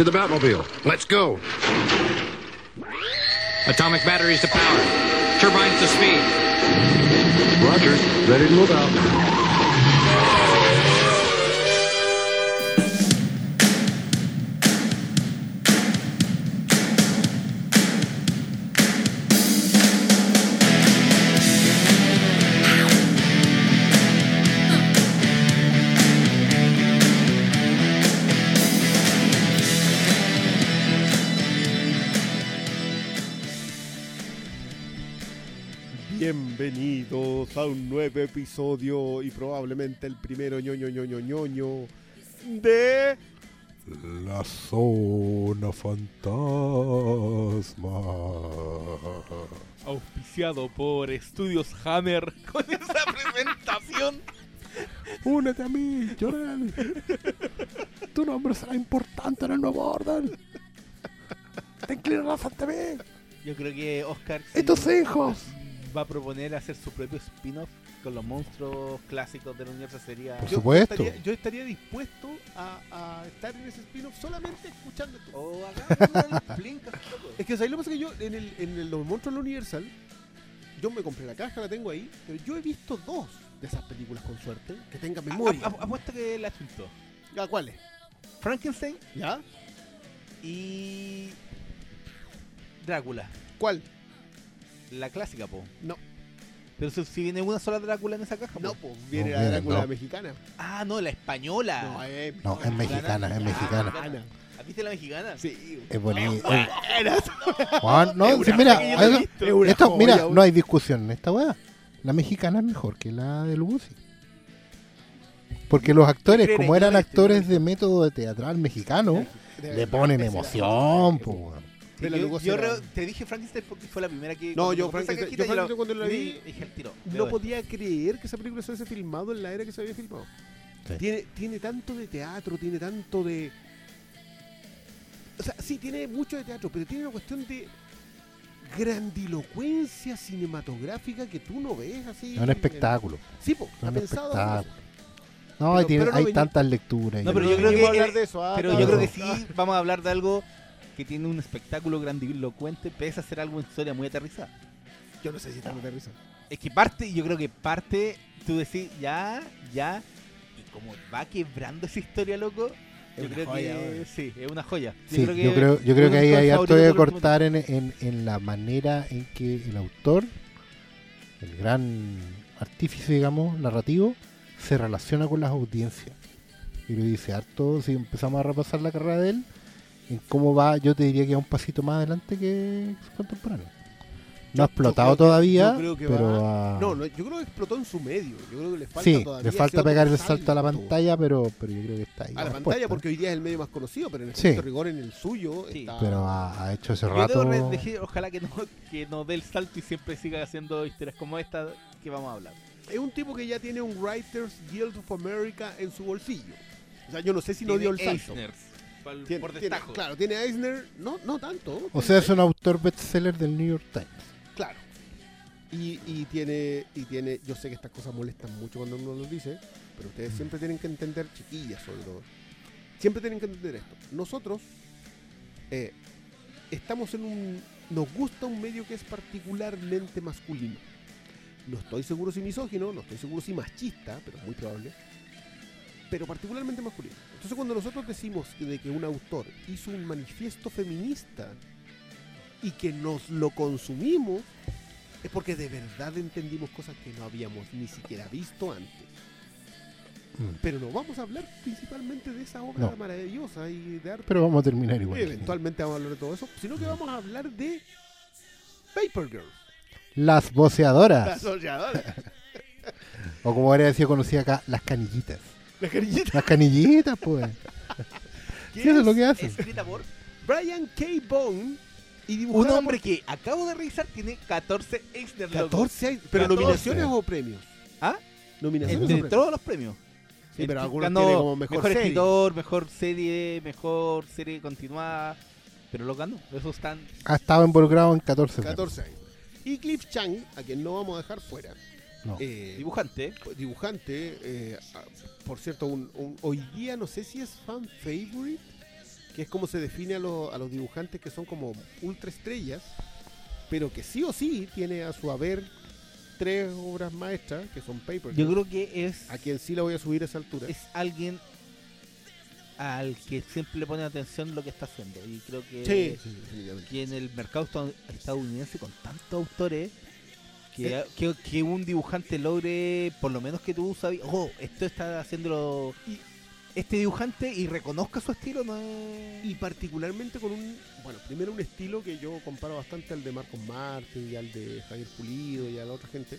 To the Batmobile. Let's go. Atomic batteries to power. Turbines to speed. Roger. Ready to move out. Bienvenidos a un nuevo episodio y probablemente el primero ñoño de La Zona Fantasma. Auspiciado por Estudios Hammer. Con esa presentación. Únete a mí, Jorel. Tu nombre será importante en el nuevo orden. Te inclinarás ante mí. Yo creo que Oscar... ¡Y tus hijos! Va a proponer hacer su propio spin-off con los monstruos clásicos del universo. Sería... Por supuesto. Yo estaría dispuesto a estar en ese spin-off solamente escuchando esto. O agarrar el Plinkas, loco. Es que, o sea, lo que pasa es que yo en los monstruos del Universal, yo me compré la caja, la tengo ahí, pero yo he visto dos de esas películas con suerte que tengan memoria. Apuesto que la chuntó. ¿A cuáles? Frankenstein. ¿Ya? Y... Drácula. ¿Cuál? La clásica, po. No. Pero si viene una sola Drácula en esa caja, po. No, po. Viene la Drácula mexicana. Ah, no, la española. No, es mexicana, es mexicana. ¿Viste la mexicana? Sí. Es bonito. No, sí, mira, esto, mira, no hay discusión en esta weá. La mexicana es mejor que la de Lugosi. Porque los actores, como eran actores de método teatral mexicano, le ponen emoción, po. Yo te dije Frankenstein porque fue la primera que... No, yo Frankenstein cuando la vi dije el tiro. No podía creer que esa película se hubiese filmado en la era que se había filmado. Sí. Tiene tanto de teatro, tiene tanto de... O sea, sí, tiene mucho de teatro, pero tiene una cuestión de grandilocuencia cinematográfica que tú no ves así. Es un espectáculo. Sí, pues, ha pensado... No, hay tantas lecturas. No, pero yo creo que hablar de eso. Pero yo creo que sí vamos a hablar de algo... que tiene un espectáculo grandilocuente, pese a ser algo en historia muy aterrizada. Yo no sé si está muy aterrizada. Es que yo creo que tú decís, ya, y como va quebrando esa historia, loco, yo creo que sí, es una joya. Yo creo que ahí hay harto de cortar en la manera en que el autor, el gran artífice, digamos, narrativo, se relaciona con las audiencias. Y lo dice harto, si empezamos a repasar la carrera de él, en cómo va, yo te diría que va un pasito más adelante que su contemporáneo. No ha explotado todavía, pero... yo creo que explotó en su medio. Yo creo que le falta todavía. Sí, le falta pegar el salto a la pantalla, pero yo creo que está ahí. A la pantalla, porque hoy día es el medio más conocido, pero en el cierto rigor en el suyo está... Pero ha hecho ese rato... Ojalá que no dé el salto y siempre siga haciendo historias como esta que vamos a hablar. Es un tipo que ya tiene un Writers Guild of America en su bolsillo. O sea, yo no sé si no dio el salto. Tiene a Eisner, no tanto. O sea, es un autor bestseller del New York Times. Claro. Y tiene, yo sé que estas cosas molestan mucho cuando uno los dice, pero ustedes siempre tienen que entender, chiquillas sobre todo. Siempre tienen que entender esto. Nosotros estamos en nos gusta un medio que es particularmente masculino. No estoy seguro si misógino, no estoy seguro si machista, pero muy probable. Pero particularmente masculino. Entonces cuando nosotros decimos de que un autor hizo un manifiesto feminista y que nos lo consumimos, es porque de verdad entendimos cosas que no habíamos ni siquiera visto antes. Pero no vamos a hablar principalmente de esa obra maravillosa y de arte. Pero vamos a terminar igual. Eventualmente vamos a hablar de todo eso, sino que vamos a hablar de Paper Girls. Las voceadoras. Las voceadoras. O como habría sido conocida acá, las canillitas. Las canillitas, pues. ¿Qué eso es lo que hace? Escrita por Brian K. Vaughan y dibujada. Un hombre que acabo de revisar tiene 14 Eisner. 14, pero 14. ¿Nominaciones o premios? ¿Ah? ¿Nominaciones entre todos los premios? Sí, pero algunos tiene como mejor serie. Escritor, mejor serie continuada. Pero lo ganó. Esos están... Ha estado involucrado en 14 años. Y Cliff Chang, a quien no vamos a dejar fuera. No. Dibujante, por cierto, hoy día no sé si es fan favorite que es como se define a los dibujantes que son como ultraestrellas, pero que sí o sí tiene a su haber tres obras maestras, que son papers. Yo creo que es... a quien sí la voy a subir a esa altura. Es alguien al que siempre le ponen atención lo que está haciendo. Y creo que, sí, que en el mercado estadounidense, con tantos autores, que un dibujante logre, por lo menos que tú sabías, esto está haciéndolo... este dibujante y reconozca su estilo, no es... Y particularmente con primero un estilo que yo comparo bastante al de Marcos Martín y al de Javier Pulido y a la otra gente,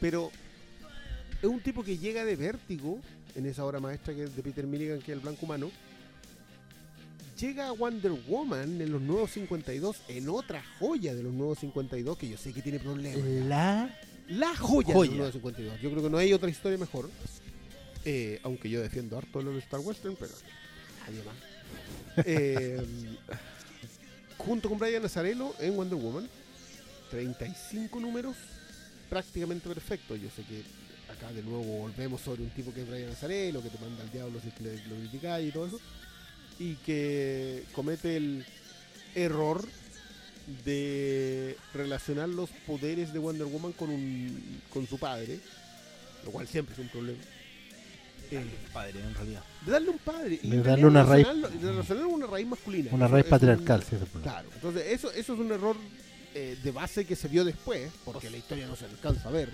pero es un tipo que llega de Vértigo, en esa obra maestra que es de Peter Milligan, que es El Blanco Humano, llega a Wonder Woman en Los Nuevos 52, en otra joya de Los Nuevos 52, que yo sé que tiene problemas. La joya de Los Nuevos 52. Yo creo que no hay otra historia mejor. Aunque yo defiendo harto lo de Star Western, pero nadie más. Junto con Brian Azzarello en Wonder Woman, 35 números prácticamente perfectos. Yo sé que acá de nuevo volvemos sobre un tipo que es Brian Azzarello, que te manda al diablo si lo criticáis y todo eso, y que comete el error de relacionar los poderes de Wonder Woman con su padre, lo cual siempre es un problema. Padre, en realidad. De darle un padre. Y de darle una raíz. De relacionar una raíz masculina. Una raíz patriarcal, sí. Claro. Entonces, eso es un error de base que se vio después, porque la historia no se alcanza a ver.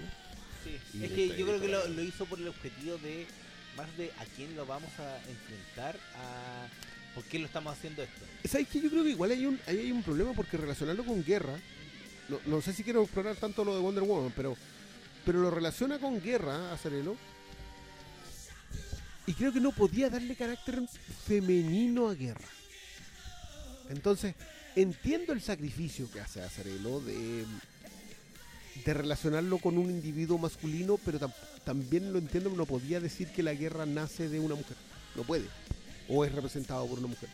Sí. Es que yo creo que lo hizo por el objetivo de más de a quién lo vamos a enfrentar, a por qué lo estamos haciendo esto. ¿Sabes qué? Yo creo que igual hay un problema, porque relacionarlo con guerra, no sé si quiero explorar tanto lo de Wonder Woman, pero lo relaciona con guerra, Azzarello. Y creo que no podía darle carácter femenino a guerra. Entonces, entiendo el sacrificio que hace Azzarello de relacionarlo con un individuo masculino, pero también lo entiendo que no podía decir que la guerra nace de una mujer. No puede. O es representado por una mujer.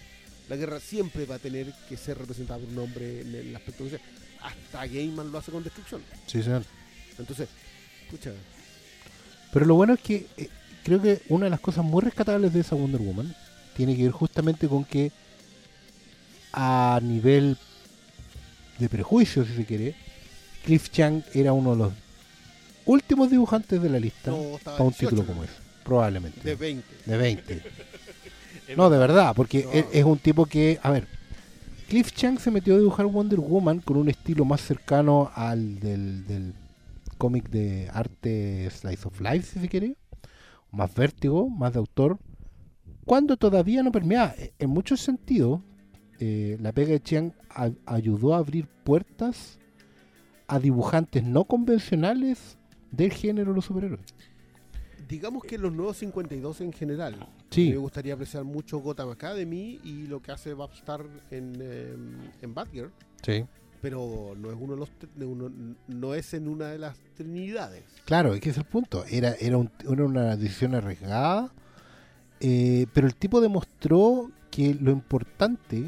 La guerra siempre va a tener que ser representada por un hombre en el aspecto social. Hasta Gaiman lo hace con Destrucción. Sí, señor. Entonces, escucha. Pero lo bueno es que... creo que una de las cosas muy rescatables de esa Wonder Woman tiene que ver justamente con que, a nivel de prejuicio, si se quiere, Cliff Chiang era uno de los últimos dibujantes de la lista para un 18, título como ese, probablemente. De 20. No, de verdad, porque es un tipo que... A ver, Cliff Chiang se metió a dibujar Wonder Woman con un estilo más cercano al del cómic de arte Slice of Life, si se quiere, más Vértigo, más de autor, cuando todavía no permeaba. En muchos sentidos, la pega de Chiang ayudó a abrir puertas a dibujantes no convencionales del género de los superhéroes. Digamos que Los Nuevos 52 en general. Sí. Me gustaría apreciar mucho Gotham Academy y lo que hace Babstar en Batgirl. Sí. Pero no es no es en una de las trinidades. Claro, es que es el punto. Era una decisión arriesgada, pero el tipo demostró que lo importante...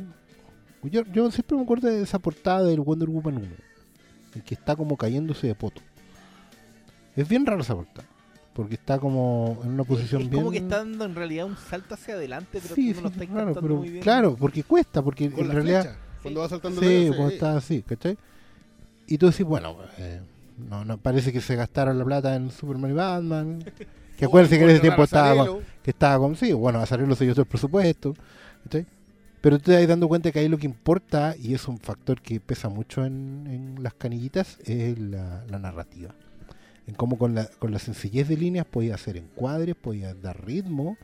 Yo siempre me acuerdo de esa portada del Wonder Woman 1, el que está como cayéndose de poto. Es bien raro esa portada, porque está como en una posición es bien... Es como que está dando en realidad un salto hacia adelante, pero sí, lo está encantando muy bien. Claro, porque cuesta, porque con en realidad... Flecha. Cuando va saltando cuando está así, ¿cachai? Y tú decís, bueno, no parece que se gastaron la plata en Superman y Batman. Que acuérdense que en ese tiempo estaba con... Sí, bueno, Azzarello se dio todo el presupuesto, ¿cachai? Pero tú te vas dando cuenta que ahí lo que importa, y es un factor que pesa mucho en las canillitas, es la narrativa. En cómo con la sencillez de líneas podías hacer encuadres, podías dar ritmo,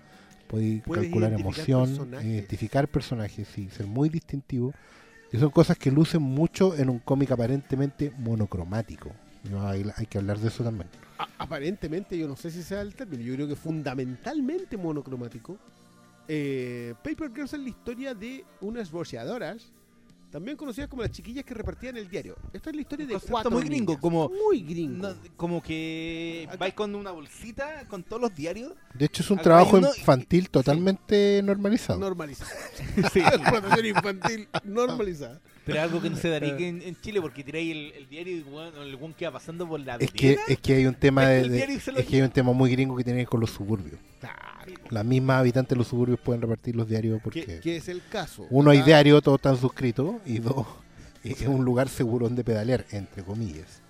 podías calcular emoción, identificar personajes, sí, ser muy distintivo. Y son cosas que lucen mucho en un cómic aparentemente monocromático. Hay que hablar de eso también. Aparentemente, yo no sé si sea el término, yo creo que fundamentalmente monocromático. Paper Girls es la historia de unas bolseadoras, también conocidas como las chiquillas que repartían el diario. Esta es la historia de cuatro muy gringo, como que vais con una bolsita con todos los diarios. De hecho es un trabajo infantil totalmente normalizado. Sí, explotación infantil normalizada. Pero algo que no se daría en Chile, porque tiráis el diario y el weón queda pasando por la vereda. Es que hay un tema que hay un tema muy gringo que tiene que ver con los suburbios. Claro. Las mismas habitantes de los suburbios pueden repartir los diarios porque ¿qué es el caso? Uno, hay diario, todos están suscritos, y dos, es un lugar seguro donde pedalear, entre comillas.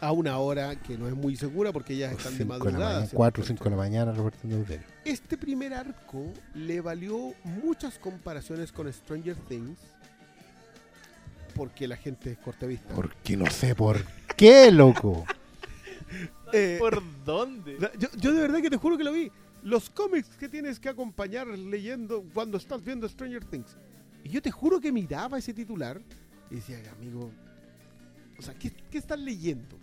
A una hora que no es muy segura porque ellas están de madrugada. 4 o 5 de la mañana repartiendo los diarios. Este primer arco le valió muchas comparaciones con Stranger Things. Porque la gente es cortavista. Porque no sé por qué, loco. ¿Por dónde? Yo de verdad que te juro que lo vi. Los cómics que tienes que acompañar leyendo cuando estás viendo Stranger Things. Y yo te juro que miraba ese titular y decía, amigo, o sea, ¿qué estás leyendo?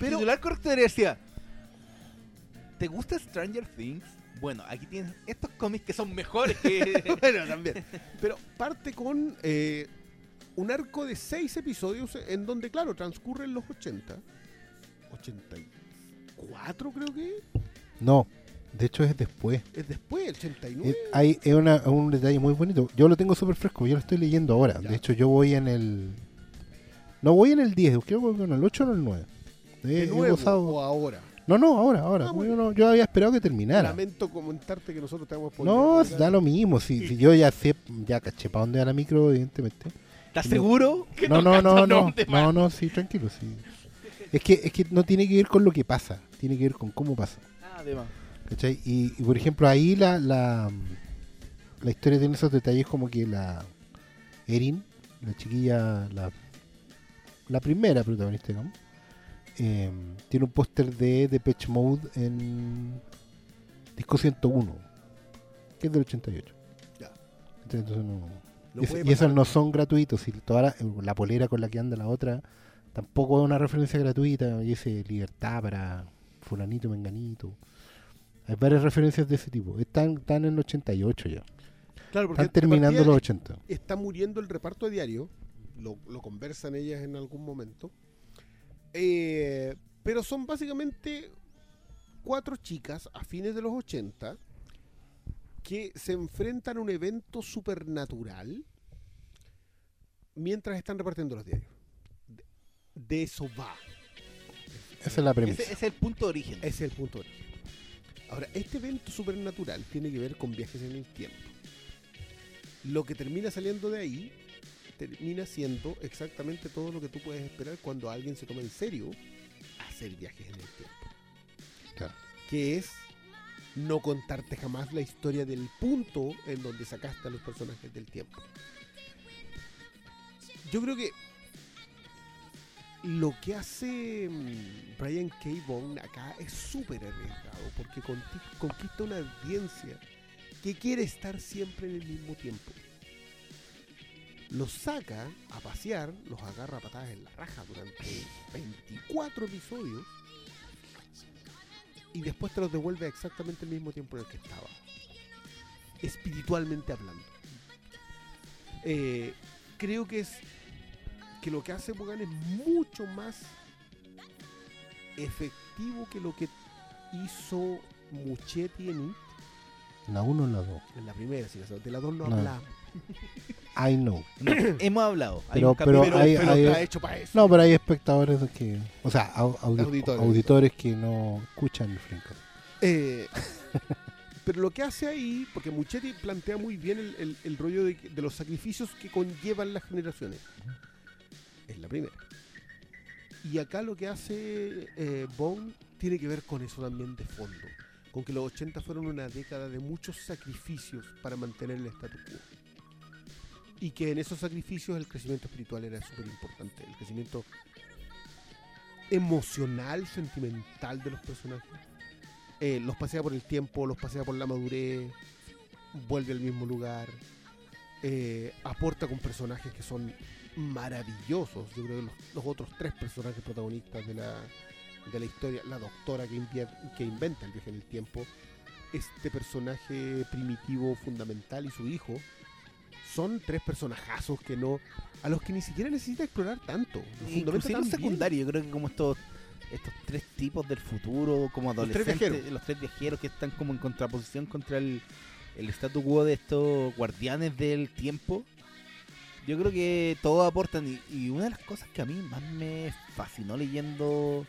Pero titular correcto decía, ¿te gusta Stranger Things? Bueno, aquí tienes estos cómics que son mejores que... Bueno, también. Pero parte con... un arco de 6 episodios en donde, claro, transcurren los 80. 84 creo que es. No, de hecho es después. Es después, el 89. Hay un detalle muy bonito. Yo lo tengo súper fresco, yo lo estoy leyendo ahora. Ya. De hecho, yo voy en el... No, voy en el 10, creo que en el 8 o en el 9. ¿De nuevo o ahora? No, ahora. Bueno. Yo había esperado que terminara. Lamento comentarte que nosotros tenemos... No, da lo mismo. Si yo ya caché para dónde va la micro, evidentemente. ¿Estás seguro? Que no, sí, tranquilo, sí. Es que no tiene que ver con lo que pasa, tiene que ver con cómo pasa. Ah, de más. ¿Cachai? Y por ejemplo, ahí la historia tiene esos detalles como que la Erin, la chiquilla, la primera protagonista, ¿no? Tiene un póster de Depeche Mode en disco 101, que es del 88. Ya. Entonces no... Y esos no son gratuitos, y toda la polera con la que anda la otra tampoco es una referencia gratuita, y dice libertad para fulanito, menganito. Hay varias referencias de ese tipo. Están en el 88 ya. Claro, porque están terminando los 80. Está muriendo el reparto de diario, lo conversan ellas en algún momento. Pero son básicamente 4 chicas a fines de los 80 que se enfrentan a un evento supernatural mientras están repartiendo los diarios. De eso va. Esa es la premisa. Ese es el punto de origen. Ahora, este evento supernatural tiene que ver con viajes en el tiempo. Lo que termina saliendo de ahí termina siendo exactamente todo lo que tú puedes esperar cuando alguien se toma en serio hacer viajes en el tiempo. Claro. Que es... no contarte jamás la historia del punto en donde sacaste a los personajes del tiempo. Yo creo que lo que hace Brian K. Vaughan acá es súper arriesgado, porque conquista una audiencia que quiere estar siempre en el mismo tiempo. Los saca a pasear, los agarra a patadas en la raja durante 24 episodios y después te los devuelve exactamente el mismo tiempo en el que estaba, espiritualmente hablando. Creo que es que lo que hace Vaughan es mucho más efectivo que lo que hizo Muschietti en It. ¿La 1 o la 2? En la primera, sí, de la 2 no. Hablamos. I know. No, hemos hablado. Pero hay hecho para eso. No, pero hay espectadores que... O sea, auditores que no escuchan el Frincón. Pero lo que hace ahí, porque Muschietti plantea muy bien el rollo de los sacrificios que conllevan las generaciones. Es la primera. Y acá lo que hace Vaughan tiene que ver con eso también de fondo. Con que los 80 fueron una década de muchos sacrificios para mantener el status quo. Y que en esos sacrificios el crecimiento espiritual era súper importante. El crecimiento emocional, sentimental de los personajes. Los pasea por el tiempo, los pasea por la madurez, vuelve al mismo lugar. Aporta con personajes que son maravillosos. Yo creo que los otros 3 personajes protagonistas de la historia, la doctora que inventa el viaje en el tiempo, este personaje primitivo fundamental y su hijo, son 3 personajazos que no, a los que ni siquiera necesita explorar tanto. Inclusive los secundarios, yo creo que como estos 3 tipos del futuro, como adolescentes, los tres viajeros que están como en contraposición contra el statu quo de estos guardianes del tiempo, Yo creo que todos aportan, y una de las cosas que a mí más me fascinó leyendo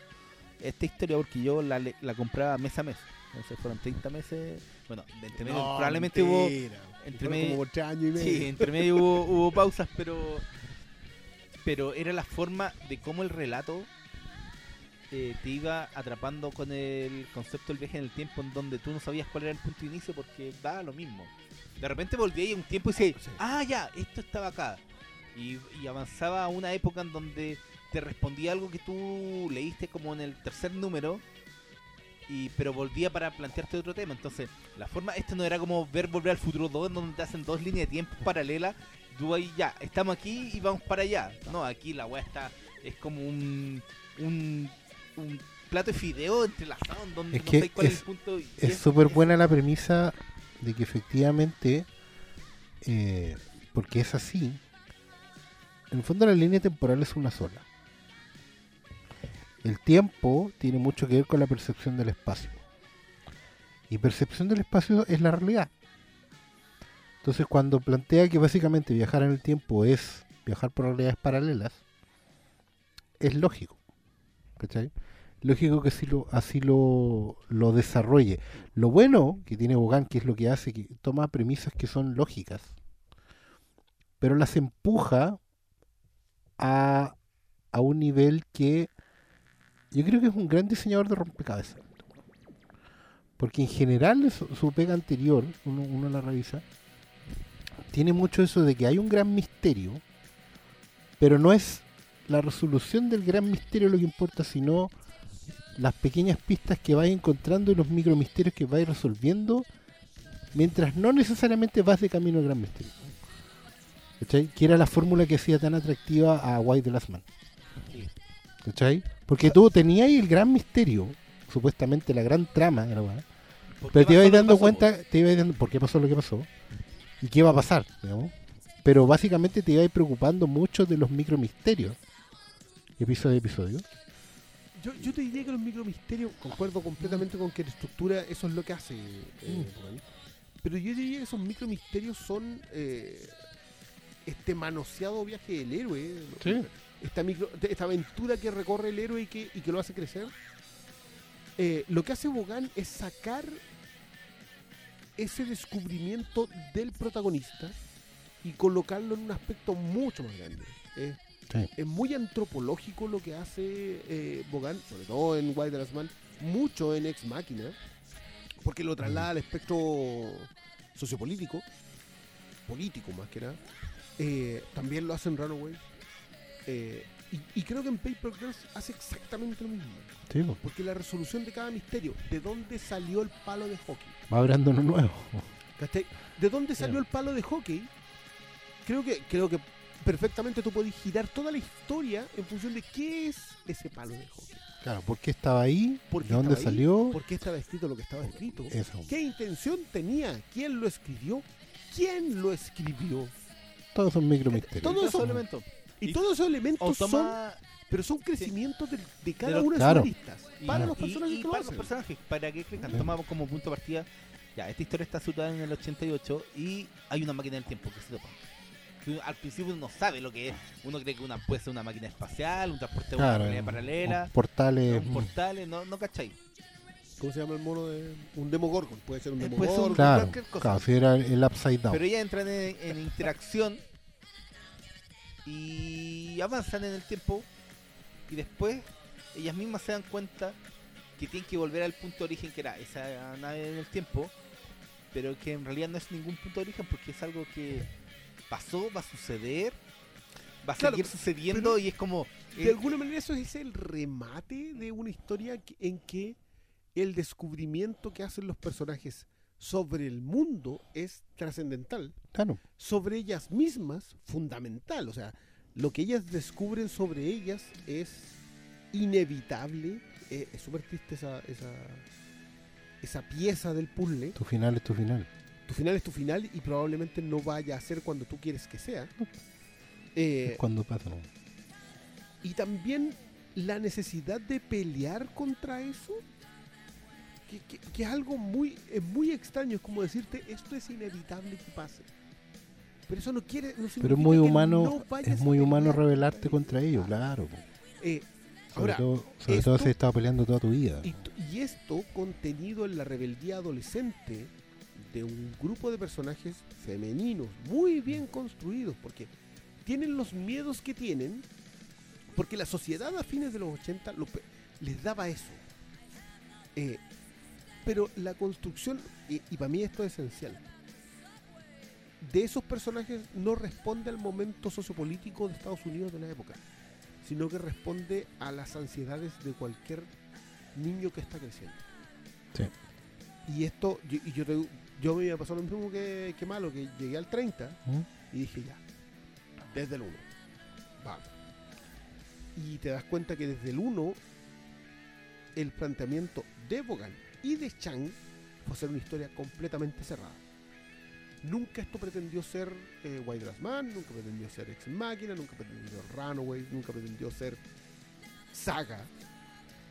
esta historia, porque yo la compraba mes a mes. Entonces fueron 30 meses. Bueno, entre medio, no, probablemente mentira. Hubo. Entre medio, como 3 años y medio. Sí, entre medio hubo pausas, pero era la forma de cómo el relato te iba atrapando con el concepto del viaje en el tiempo, en donde tú no sabías cuál era el punto de inicio, porque daba lo mismo. De repente volvía un tiempo y decía, ya, esto estaba acá. Y avanzaba a una época en donde te respondía algo que tú leíste como en el tercer número, pero volvía para plantearte otro tema. Entonces, la forma, esto no era como ver Volver al Futuro 2, en donde te hacen dos líneas de tiempo paralelas, tú ahí ya, estamos aquí y vamos para allá. No, aquí la weá está, es como un plato de fideo entrelazado, en donde no sé cuál es el punto. Es súper buena la premisa de que efectivamente, porque es así, en el fondo la línea temporal es una sola. El tiempo tiene mucho que ver con la percepción del espacio. Y percepción del espacio es la realidad. Entonces, cuando plantea que básicamente viajar en el tiempo es viajar por realidades paralelas, es lógico. ¿Cachai? Lógico que así lo desarrolle. Lo bueno que tiene Gauguin, que es lo que hace, que toma premisas que son lógicas, pero las empuja a un nivel que yo creo que es un gran diseñador de rompecabezas. Porque en general su pega anterior, uno la revisa, tiene mucho eso de que hay un gran misterio, pero no es la resolución del gran misterio lo que importa, sino las pequeñas pistas que vas encontrando y los micromisterios que vas resolviendo, mientras no necesariamente vas de camino al gran misterio. ¿Cachai? Que era la fórmula que hacía tan atractiva a Why the Last Man. ¿Cachai? Porque tú tenías ahí el gran misterio, supuestamente la gran trama, pero te ibas dando cuenta, por qué pasó lo que pasó y qué va a pasar, digamos. Pero básicamente te ibas preocupando mucho de los micromisterios, episodio a episodio. Yo te diría que los micromisterios, concuerdo completamente con que la estructura, eso es lo que hace, pero yo diría que esos micromisterios son este manoseado viaje del héroe, ¿sí? Esta aventura que recorre el héroe y que lo hace crecer. Lo que hace Gauguin es sacar ese descubrimiento del protagonista y colocarlo en un aspecto mucho más grande. Sí. Es muy antropológico lo que hace Gauguin, sobre todo en Why the Last Man, mucho en Ex Machina, porque lo traslada al espectro sociopolítico, político más que nada. También lo hace en Runaway. Y creo que en Paper Girls hace exactamente lo mismo. Sí, ¿no? Porque la resolución de cada misterio, ¿de dónde salió el palo de hockey? Va hablando uno nuevo. ¿De dónde salió el palo de hockey? Creo que perfectamente tú podés girar toda la historia en función de qué es ese palo de hockey. Claro, ¿por qué estaba ahí? ¿De dónde salió? ¿Por qué estaba escrito lo que estaba escrito? Eso. ¿Qué intención tenía? ¿Quién lo escribió? Todos son micromisterios. Todos son elementos. Y todos esos elementos son crecimientos de cada uno de sus artistas. Para los personajes que lo hacen. Para los personajes. Para que tomamos como punto de partida. Ya, esta historia está situada en el 88 y hay una máquina del tiempo que se topa. Que al principio uno sabe lo que es. Uno cree que puede ser una máquina espacial, un transporte de una realidad paralela. Portales, no cachai. ¿Cómo se llama el mono de un Demogorgon? Puede ser un Demogorgon. Claro, si era el Upside Down. Pero ya entran en interacción y avanzan en el tiempo, y después ellas mismas se dan cuenta que tienen que volver al punto de origen, que era esa nave en el tiempo, pero que en realidad no es ningún punto de origen, porque es algo que pasó, va a suceder, va a seguir sucediendo, y es como de alguna manera eso es el remate de una historia en que el descubrimiento que hacen los personajes sobre el mundo es trascendental. Claro. Sobre ellas mismas, fundamental. O sea, lo que ellas descubren sobre ellas es inevitable. Es súper triste esa pieza del puzzle. Tu final es tu final. Tu final es tu final y probablemente no vaya a ser cuando tú quieres que sea. No. Es cuando pasa. No. Y también la necesidad de pelear contra eso. Que es algo muy extraño, es como decirte, esto es inevitable que pase. Pero eso no quiere. No significa. Pero muy humano, no es muy humano rebelarte contra ellos, claro. Sobre todo si has estado peleando toda tu vida. Y esto contenido en la rebeldía adolescente de un grupo de personajes femeninos muy bien construidos, porque tienen los miedos que tienen, porque la sociedad a fines de los 80 les daba eso. Pero la construcción, y para mí esto es esencial, de esos personajes no responde al momento sociopolítico de Estados Unidos de la época, sino que responde a las ansiedades de cualquier niño que está creciendo. Sí. Y esto, yo me pasó lo mismo que Malo, que llegué al 30 y dije ya, desde el 1, vamos. Y te das cuenta que desde el 1 el planteamiento de Vaughan y de Chang fue ser una historia completamente cerrada. Nunca esto pretendió ser White Trash Man, nunca pretendió ser Ex Machina, nunca pretendió Runaway, nunca pretendió ser Saga.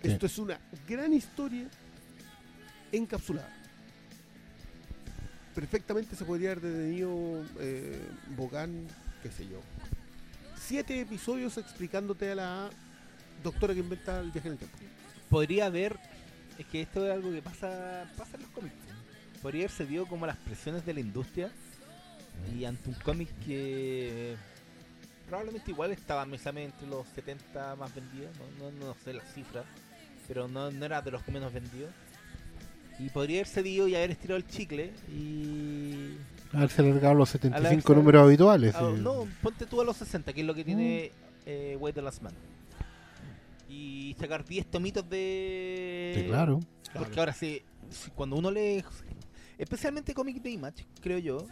Sí. Esto es una gran historia encapsulada. Perfectamente se podría haber detenido Vaughan, qué sé yo, 7 episodios explicándote a la doctora que inventa el viaje en el tiempo. Podría haber, es que esto es algo que pasa en los cómics, podría haber cedido como a las presiones de la industria y ante un cómic que probablemente igual estaba entre los 70 más vendidos, no sé las cifras, pero no era de los menos vendidos, y podría haber cedido y haber estirado el chicle y haberse alargado los 75 números habituales. No, ponte tú a los 60, que es lo que tiene Wait the Last Man, y sacar 10 tomitos de... Sí, claro. Porque ahora sí, cuando uno lee, especialmente cómic de Image, creo yo,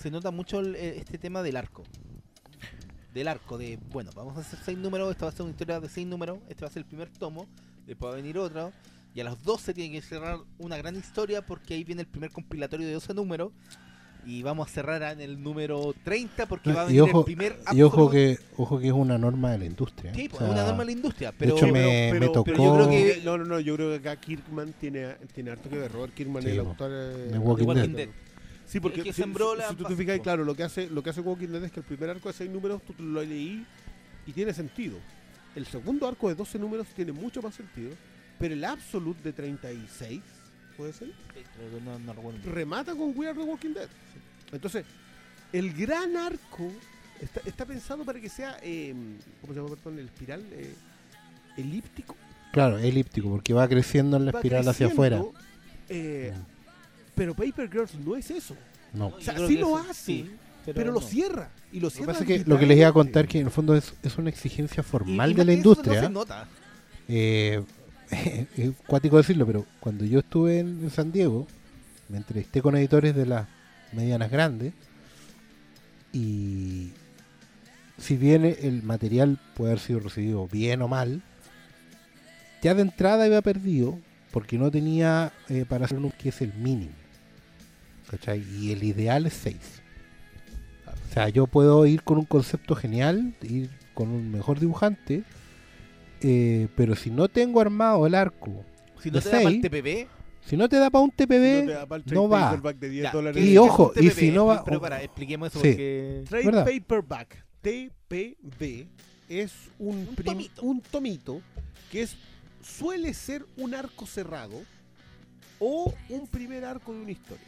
se nota mucho este tema del arco. Del arco de, bueno, vamos a hacer 6 números, esta va a ser una historia de 6 números, este va a ser el primer tomo, después va a venir otro, y a los 12 tiene que cerrar una gran historia, porque ahí viene el primer compilatorio de 12 números, y vamos a cerrar en el número 30 porque va a venir el primer absoluto. Y ojo que es una norma de la industria. Sí, pues, o sea, es una norma de la industria, pero de hecho me tocó. Pero yo creo que yo creo que acá Kirkman tiene harto que ver. Robert Kirkman, sí, el autor de Walking Dead. Sí, porque que sembró si tú te fijas, claro, lo que hace Walking Dead es que el primer arco de 6 números tú lo leí y tiene sentido. El segundo arco de 12 números tiene mucho más sentido, pero el Absolute de 36 ¿puede ser? No, remata con We Are the Walking Dead. Sí. Entonces, el gran arco está pensado para que sea, ¿cómo se llama? Perdón, el espiral elíptico. Claro, elíptico, porque va creciendo en la espiral hacia afuera. Pero Paper Girls no es eso. No. O sea, sí lo hace, sí, pero lo cierra. Y lo cierra. Lo que les iba a contar que en el fondo es una exigencia formal de la industria. Eso no se nota. Es cuático decirlo, pero cuando yo estuve en San Diego me entrevisté con editores de las medianas grandes, y si bien el material puede haber sido recibido bien o mal, ya de entrada iba perdido porque no tenía para hacer uno que es el mínimo, ¿cachai? Y el ideal es 6. O sea, yo puedo ir con un concepto genial, ir con un mejor dibujante, pero si no tengo armado el arco, si no te da para el TPB, no va. $10 y ojo, TPB, y si no va. Pero expliquemos eso, sí, porque Trade ¿verdad? Paperback TPB es un tomito que suele ser un arco cerrado o un primer arco de una historia.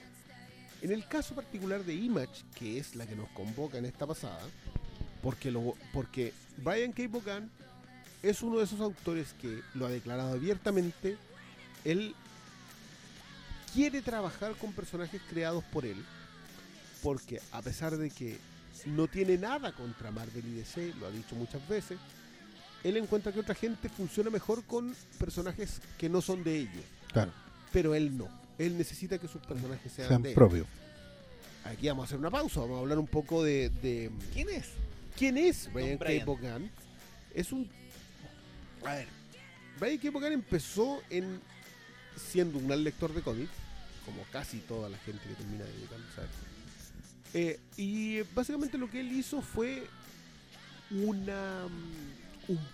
En el caso particular de Image, que es la que nos convoca en esta pasada, porque Brian K. Vaughan es uno de esos autores que lo ha declarado abiertamente. Él quiere trabajar con personajes creados por él, porque a pesar de que no tiene nada contra Marvel y DC, lo ha dicho muchas veces, él encuentra que otra gente funciona mejor con personajes que no son de ellos. Claro. Pero él no. Él necesita que sus personajes sean de él. Propio. Aquí vamos a hacer una pausa. Vamos a hablar un poco de... ¿Quién es Brian K. Vaughan? Es un... A ver, Brian K. Vaughan empezó siendo un gran lector de cómics, como casi toda la gente que termina de dedicarse a eso. Y básicamente lo que él hizo fue un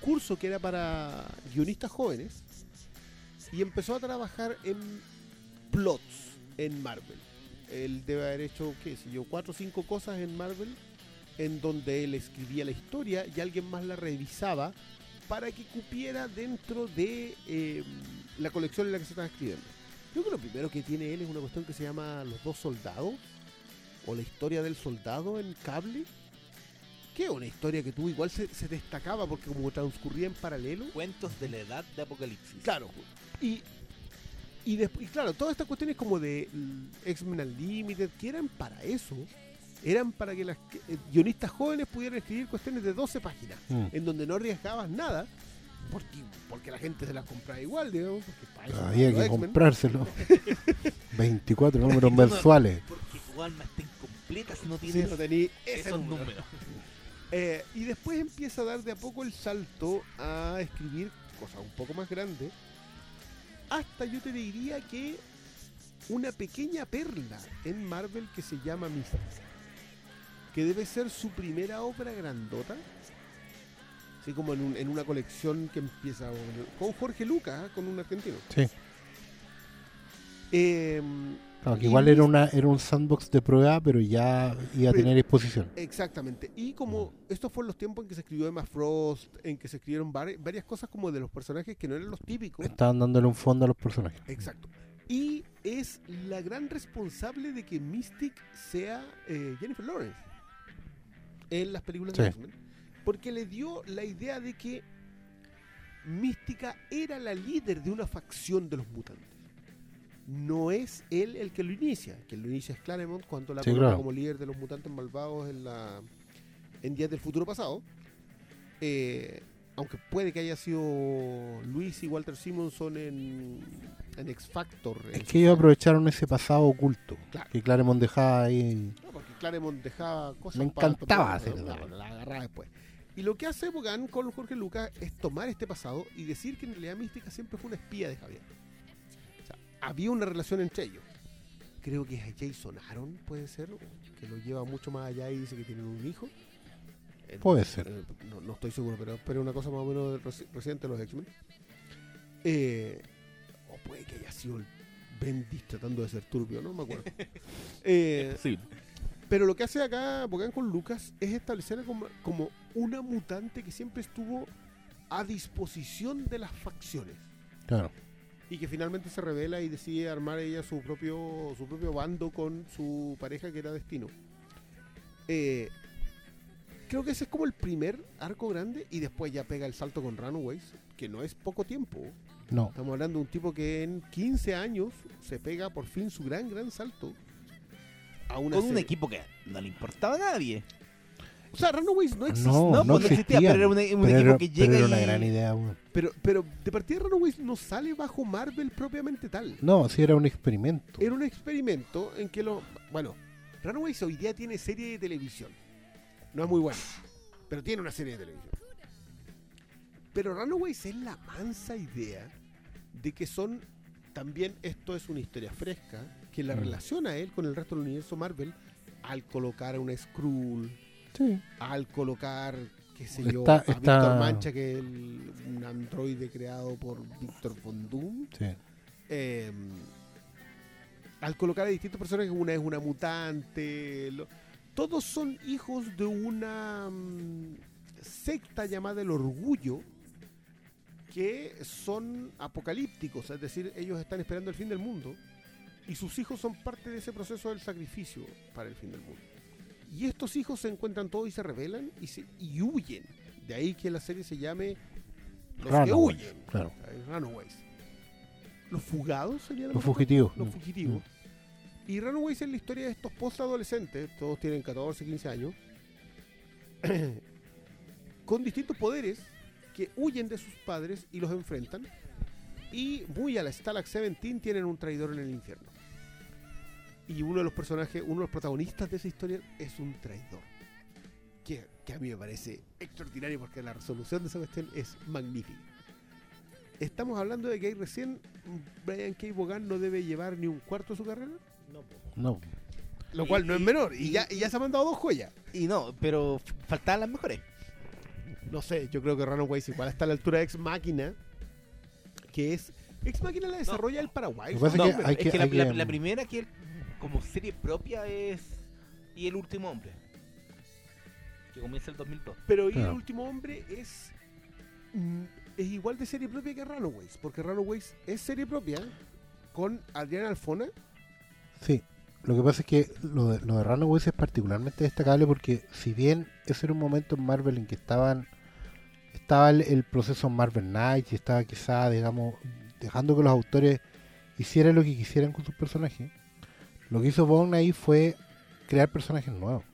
curso que era para guionistas jóvenes, y empezó a trabajar en plots en Marvel. él debe haber hecho, qué sé yo, 4 o 5 cosas en Marvel en donde él escribía la historia y alguien más la revisaba para que cupiera dentro de la colección en la que se estaba escribiendo. Yo creo que lo primero que tiene él es una cuestión que se llama Los Dos Soldados, o la historia del soldado en Cable, que es una historia que tuvo, igual se destacaba porque como transcurría en paralelo. Cuentos de la Edad de Apocalipsis. Claro, y después, y claro, todas estas cuestiones como de X-Men Unlimited, que eran para eso, eran para que las guionistas jóvenes pudieran escribir cuestiones de 12 páginas, en donde no arriesgabas nada, porque la gente se las compraba igual, digamos, porque para eso había que comprárselo. 24 números mensuales. Porque tu alma está incompleta si no tienes esos números. Y después empieza a dar de a poco el salto a escribir cosas un poco más grandes, hasta yo te diría que una pequeña perla en Marvel que se llama Mystic, que debe ser su primera obra grandota, así como en una colección que empieza con Jorge Lucas, con un argentino. Sí. Claro, que igual era un sandbox de prueba, pero ya iba a tener exposición. Exactamente. Y como estos fueron los tiempos en que se escribió Emma Frost, en que se escribieron varias cosas como de los personajes que no eran los típicos. Estaban dándole un fondo a los personajes. Exacto. Y es la gran responsable de que Mystic sea Jennifer Lawrence en las películas de X-Men, porque le dio la idea de que Mística era la líder de una facción de los mutantes. No es él el que lo inicia, es Claremont cuando la coloca como líder de los mutantes malvados en Días del Futuro Pasado, aunque puede que haya sido Luis y Walter Simonson en X Factor. Es que ellos aprovecharon ese pasado oculto que Claremont dejaba ahí. No, porque Claremont dejaba cosas. Me encantaba la agarraba después. Y lo que hace Bogan con Jorge Lucas es tomar este pasado y decir que en realidad Mística siempre fue una espía de Javier. O sea, había una relación entre ellos. Creo que es Jason Aaron, puede ser, que lo lleva mucho más allá y dice que tienen un hijo. Puede ser. No estoy seguro, pero una cosa más o menos reciente de los X-Men. O puede que haya sido el Bendis tratando de ser turbio, no me acuerdo. Sí. Pero lo que hace acá Bogan con Lucas es establecer como una mutante que siempre estuvo a disposición de las facciones. Claro. Y que finalmente se revela y decide armar ella su propio bando con su pareja que era Destino. Creo que ese es como el primer arco grande, y después ya pega el salto con Runaways, que no es poco tiempo. No. Estamos hablando de un tipo que en 15 años se pega por fin su gran salto. Con un equipo que no le importaba a nadie. O sea, Runaways no existía, pero era un equipo que llega. Era una gran idea, bueno. Pero de partida Runaways no sale bajo Marvel propiamente tal. No, sí, era un experimento. Era un experimento en que Runaways hoy día tiene serie de televisión. No es muy bueno, pero tiene una serie de televisión. Pero Runaways es la mansa idea de que son, también esto es una historia fresca, que la relaciona él con el resto del universo Marvel al colocar una Skrull, al colocar, a Víctor Mancha, que es un androide creado por Víctor Von Doom. Sí. Al colocar a distintos personajes, una es una mutante... Todos son hijos de una secta llamada El Orgullo, que son apocalípticos, es decir, ellos están esperando el fin del mundo y sus hijos son parte de ese proceso del sacrificio para el fin del mundo. Y estos hijos se encuentran todos y se rebelan y huyen. De ahí que la serie se llame Los Runaways, que huyen. Claro. Runaways. Los fugados serían los fugitivos. Los fugitivos. Y Runaways es la historia de estos post-adolescentes, todos tienen 14, 15 años, con distintos poderes que huyen de sus padres y los enfrentan. Y muy a la Stalag 17 tienen un traidor en el infierno. Y uno de los protagonistas de esa historia es un traidor. Que a mí me parece extraordinario porque la resolución de esa cuestión es magnífica. Estamos hablando de que recién Brian K. Vaughan no debe llevar ni un cuarto de su carrera. No. Lo cual no es menor. Y ya se ha mandado 2 joyas. Y no, pero faltaban las mejores. No sé, yo creo que Runaways igual está a la altura de Ex Machina. Ex Machina la desarrolla el Paraguay. Lo que pasa es que la primera que él como serie propia es Y el último hombre, que comienza el 2002. Pero Y el último hombre es igual de serie propia que Runaways, porque Runaways es serie propia con Adrián Alfona. Sí, lo que pasa es que lo de Runaways es particularmente destacable porque si bien ese era un momento en Marvel en que estaba el proceso Marvel Knights, y estaba quizá, digamos, dejando que los autores hicieran lo que quisieran con sus personajes, lo que hizo Bond ahí fue crear personajes nuevos.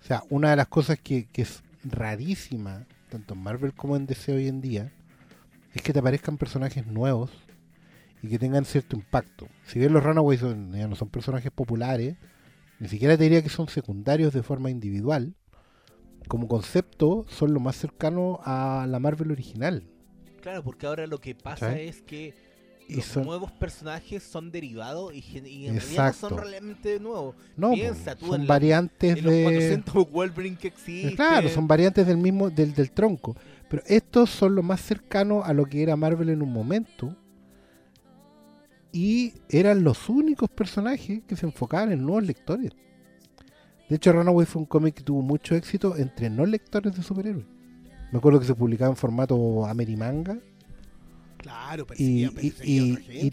O sea, una de las cosas que es rarísima, tanto en Marvel como en DC hoy en día, es que te aparezcan personajes nuevos y que tengan cierto impacto. Si bien los Runaways ya no son personajes populares, ni siquiera te diría que son secundarios de forma individual, como concepto son lo más cercano a la Marvel original. Claro, porque ahora lo que pasa es que los nuevos personajes son derivados y en realidad no son realmente nuevos. No, piensa tú, son variantes de los 400 Wolverine que existen. Claro, son variantes del mismo del tronco. Pero estos son lo más cercano a lo que era Marvel en un momento. Y eran los únicos personajes que se enfocaban en nuevos lectores. De hecho, Runaway fue un cómic que tuvo mucho éxito entre no lectores de superhéroes. Me acuerdo que se publicaba en formato Amerimanga. Claro,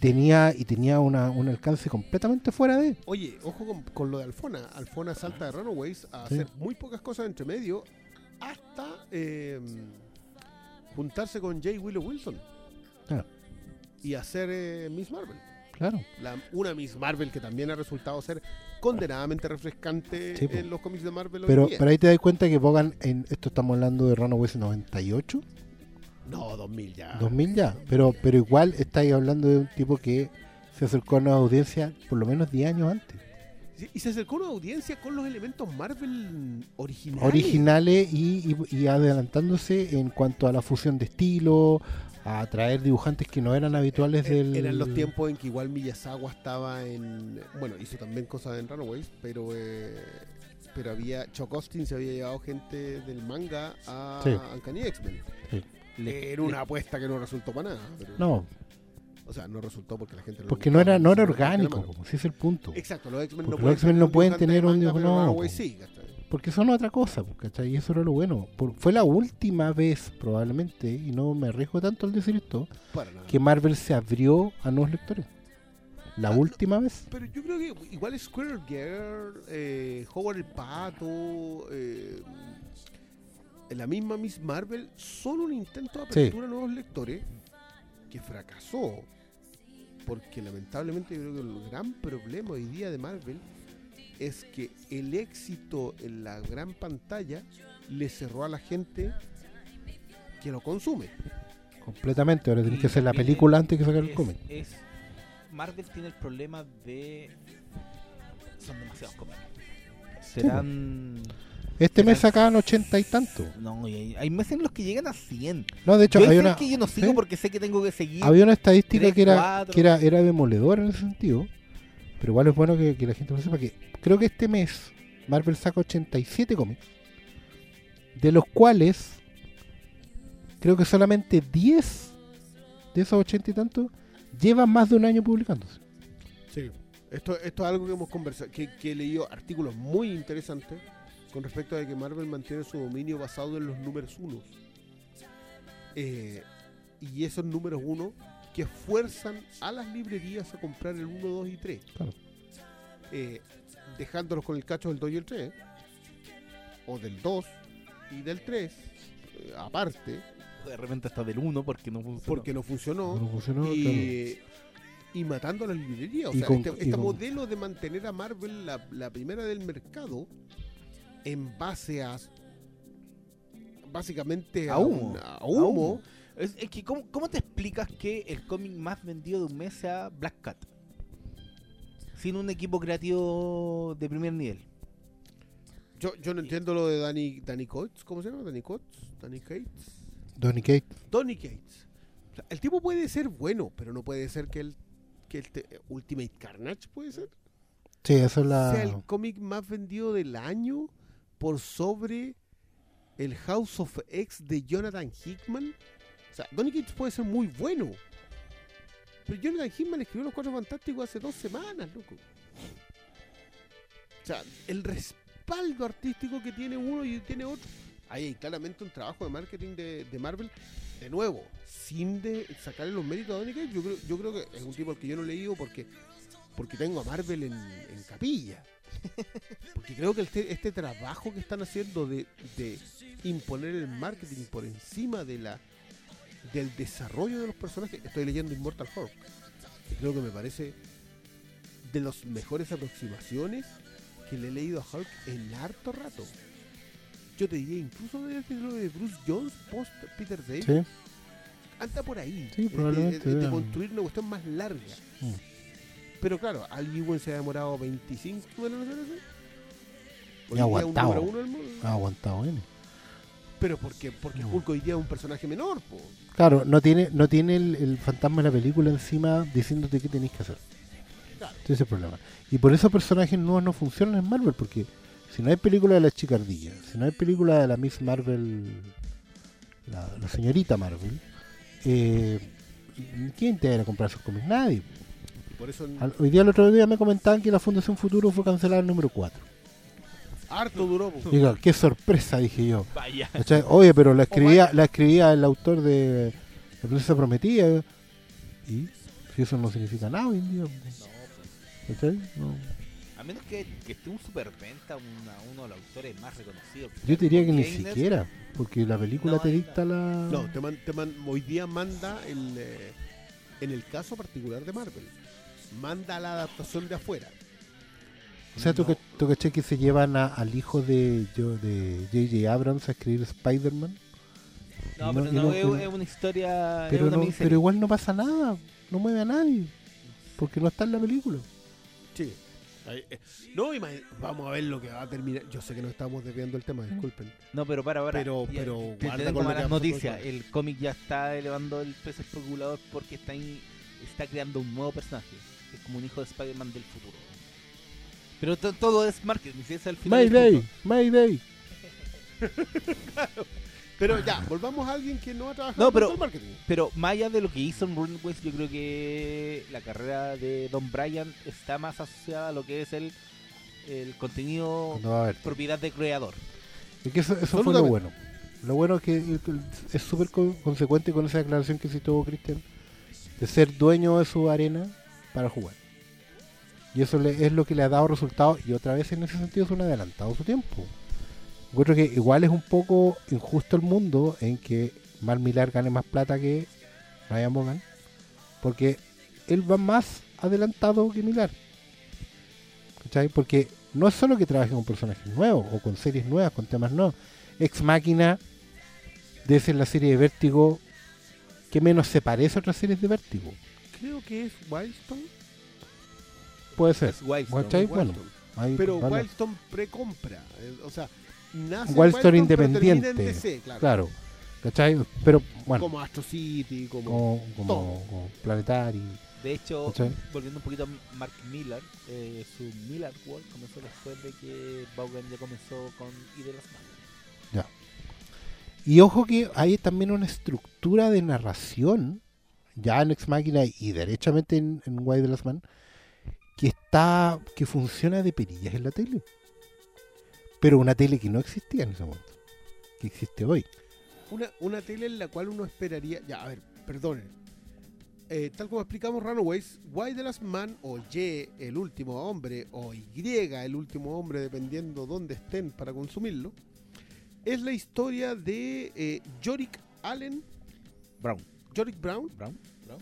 tenía un alcance completamente fuera de... Oye, ojo con lo de Alfona. Alfona salta de Runaways a hacer muy pocas cosas entre medio hasta juntarse con J. Willow Wilson. Claro. Y hacer Miss Marvel. Claro. Una Miss Marvel que también ha resultado ser condenadamente refrescante en los cómics de Marvel. Pero ahí te das cuenta que Bogan, esto estamos hablando de Runaways 98... No, 2000 ya. 2000 ya, pero igual estáis hablando de un tipo que se acercó a una audiencia por lo menos 10 años antes. Y se acercó a una audiencia con los elementos Marvel originales. Originales y adelantándose en cuanto a la fusión de estilo, a traer dibujantes que no eran habituales del... Eran los tiempos en que igual Miyazawa estaba en... Bueno, hizo también cosas en Runaways, pero había... Chuck Austin se había llevado gente del manga a Uncanny X-Men. Sí. Era una apuesta que no resultó para nada. Pero, no. O sea, no resultó porque la gente... Porque no era orgánico, como si es el punto. Exacto, los X-Men no pueden tener un... No, porque son otra cosa, ¿cachai? Y eso era lo bueno. Fue la última vez, probablemente, y no me arriesgo tanto al decir esto, que Marvel se abrió a nuevos lectores. La última vez. Pero yo creo que igual Squirrel Girl, Howard el Pato... la misma Miss Marvel, solo un intento de apertura a nuevos lectores que fracasó, porque lamentablemente yo creo que el gran problema hoy día de Marvel es que el éxito en la gran pantalla le cerró a la gente que lo consume completamente. Ahora tenés que hacer la película antes que sacar el cómic. Marvel tiene el problema de son demasiados cómics. Serán... Este mes sacaban 80 y tanto. No, hay meses en los que llegan a 100. No, de hecho, yo no sigo porque sé que tengo que seguir. Había una estadística 3, que era demoledora en ese sentido. Pero igual es bueno que la gente lo sepa, que creo que este mes Marvel saca 87 cómics, de los cuales creo que solamente 10 de esos 80 y tanto llevan más de un año publicándose. Sí, esto es algo que hemos conversado, que he leído artículos muy interesantes con respecto a que Marvel mantiene su dominio basado en los números unos, y esos números uno que fuerzan a las librerías a comprar el 1, 2 y 3, dejándolos con el cacho del 2 y el 3, o del 2 y del 3, aparte de repente hasta del 1 porque no funcionó y matando a las librerías. O sea, este modelo de mantener a Marvel la primera del mercado en base a básicamente a humo. Es que ¿cómo te explicas que el cómic más vendido de un mes sea Black Cat sin un equipo creativo de primer nivel? Yo no entiendo lo de Danny Coates. ¿Cómo se llama? Donny Cates. O sea, el tipo puede ser bueno, pero no puede ser que el Ultimate Carnage puede ser. Sí, eso es sea el cómic más vendido del año, por sobre el House of X de Jonathan Hickman. O sea, Donny Cates puede ser muy bueno, pero Jonathan Hickman escribió Los Cuatro Fantásticos hace 2 semanas, loco. sea, el respaldo artístico que tiene uno y tiene otro. Ahí hay claramente un trabajo de marketing de Marvel, de nuevo, sin de sacarle los méritos a Donny Cates. Yo creo que es un tipo al que yo no le digo porque tengo a Marvel en capilla. Porque creo que este trabajo que están haciendo de imponer el marketing por encima del desarrollo de los personajes. Estoy leyendo Immortal Hulk. Creo que me parece de las mejores aproximaciones que le he leído a Hulk en harto rato. Yo te diría, incluso de Bruce Jones post Peter David, ¿sí? Anda por ahí, sí, de construir una cuestión más larga. Mm. Pero claro, Al Ewing se ha demorado 25 años, ¿no? Y aguantado. Ha aguantado, ¿eh? Pero porque Hulk hoy día es un personaje menor, po. Claro, no tiene el fantasma de la película encima diciéndote qué tenés que hacer. Claro. Ese es el problema. Y por eso personajes nuevos no funcionan en Marvel, porque si no hay película de la Chicardilla, si no hay película de la Miss Marvel, la señorita Marvel, ¿quién te va a comprar sus cómics? Nadie. Por eso hoy día, el otro día me comentaban que la Fundación Futuro fue cancelada el número 4. Harto duró. Digo, qué sorpresa, dije yo. Vaya. Oye, pero la escribía el autor de La Princesa Prometida. Y si eso no significa nada hoy en día. No. A menos que esté un superventa, uno de los autores más reconocidos. Yo te diría que ni siquiera, porque la película te dicta la... No, hoy día manda en el caso particular de Marvel, manda la adaptación de afuera. O sea, tú caché que se llevan al hijo de J.J. Abrams a escribir Spider-Man. No, pero es una historia... Pero igual no pasa nada, no mueve a nadie, porque no está en la película. Sí. No, vamos a ver lo que va a terminar. Yo sé que nos estamos desviando el tema, disculpen. No, pero para. Pero guarda con las noticias. El cómic ya está elevando el peso especulador porque está creando un nuevo personaje. Es como un hijo de Spider-Man del futuro. Pero todo es marketing, si es al final. Mayday. Claro. Pero ya, volvamos a alguien que no ha trabajado en marketing. Pero más allá de lo que hizo en Runaways, yo creo que la carrera de Don Bryan está más asociada a lo que es el contenido, propiedad de creador. Es que eso fue lo bueno. Lo bueno es que es súper consecuente con esa declaración que citó Cristian, de ser dueño de su arena para jugar. Y eso es lo que le ha dado resultados, y otra vez en ese sentido es un adelantado a su tiempo. Encuentro que igual es un poco injusto el mundo en que Mark Millar gane más plata que Brian Bogan, porque él va más adelantado que Millar, ¿cachai? Porque no es solo que trabaje con personajes nuevos o con series nuevas, con temas nuevos. Ex Máquina debe ser la serie de Vértigo que menos se parece a otras series de Vértigo. Creo que es Wildstone. Puede ser. ¿Cachai? Bueno, pero Wildstone precompra, o sea, Wildstone independiente, DC, claro. ¿Cachai? Pero bueno, como Astro City, como Planetary. De hecho, ¿cachai? Volviendo un poquito a Mark Millar, su Millar World comenzó después de que Vaughan ya comenzó con Y de las Manos. Ya. Y ojo que hay también una estructura de narración ya en Ex Machina y derechamente en Y de las Manos que funciona de perillas en la tele. Pero una tele que no existía en ese momento, que existe hoy. Una tele en la cual uno esperaría... Ya, a ver, perdonen. Tal como explicamos Runaways, Y de las Man, o Y, el último hombre, o Y, el último hombre, dependiendo dónde estén para consumirlo, es la historia de Yorick Allen... Brown. ¿Yorick Brown? Brown.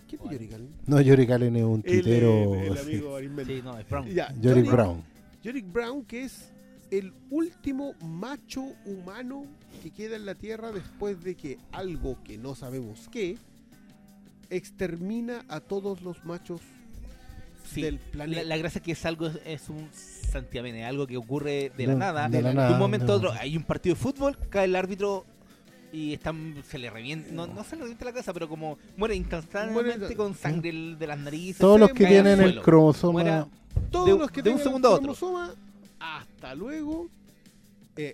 ¿Quién es Yorick Allen? No, Yorick Allen es un tuitero... El amigo Arismendi. Sí, no, es Brown. Ya, Yorick Brown. Yorick Brown, que es... el último macho humano que queda en la Tierra después de que algo que no sabemos qué extermina a todos los machos del planeta. La gracia es que es un santiamén, algo que ocurre de la nada. De un momento a otro hay un partido de fútbol, cae el árbitro y se le revienta, no se le revienta la cabeza, pero como muere instantáneamente con sangre de las narices. Todos los que tienen el cromosoma, todos los que tienen el cromosoma. Hasta luego,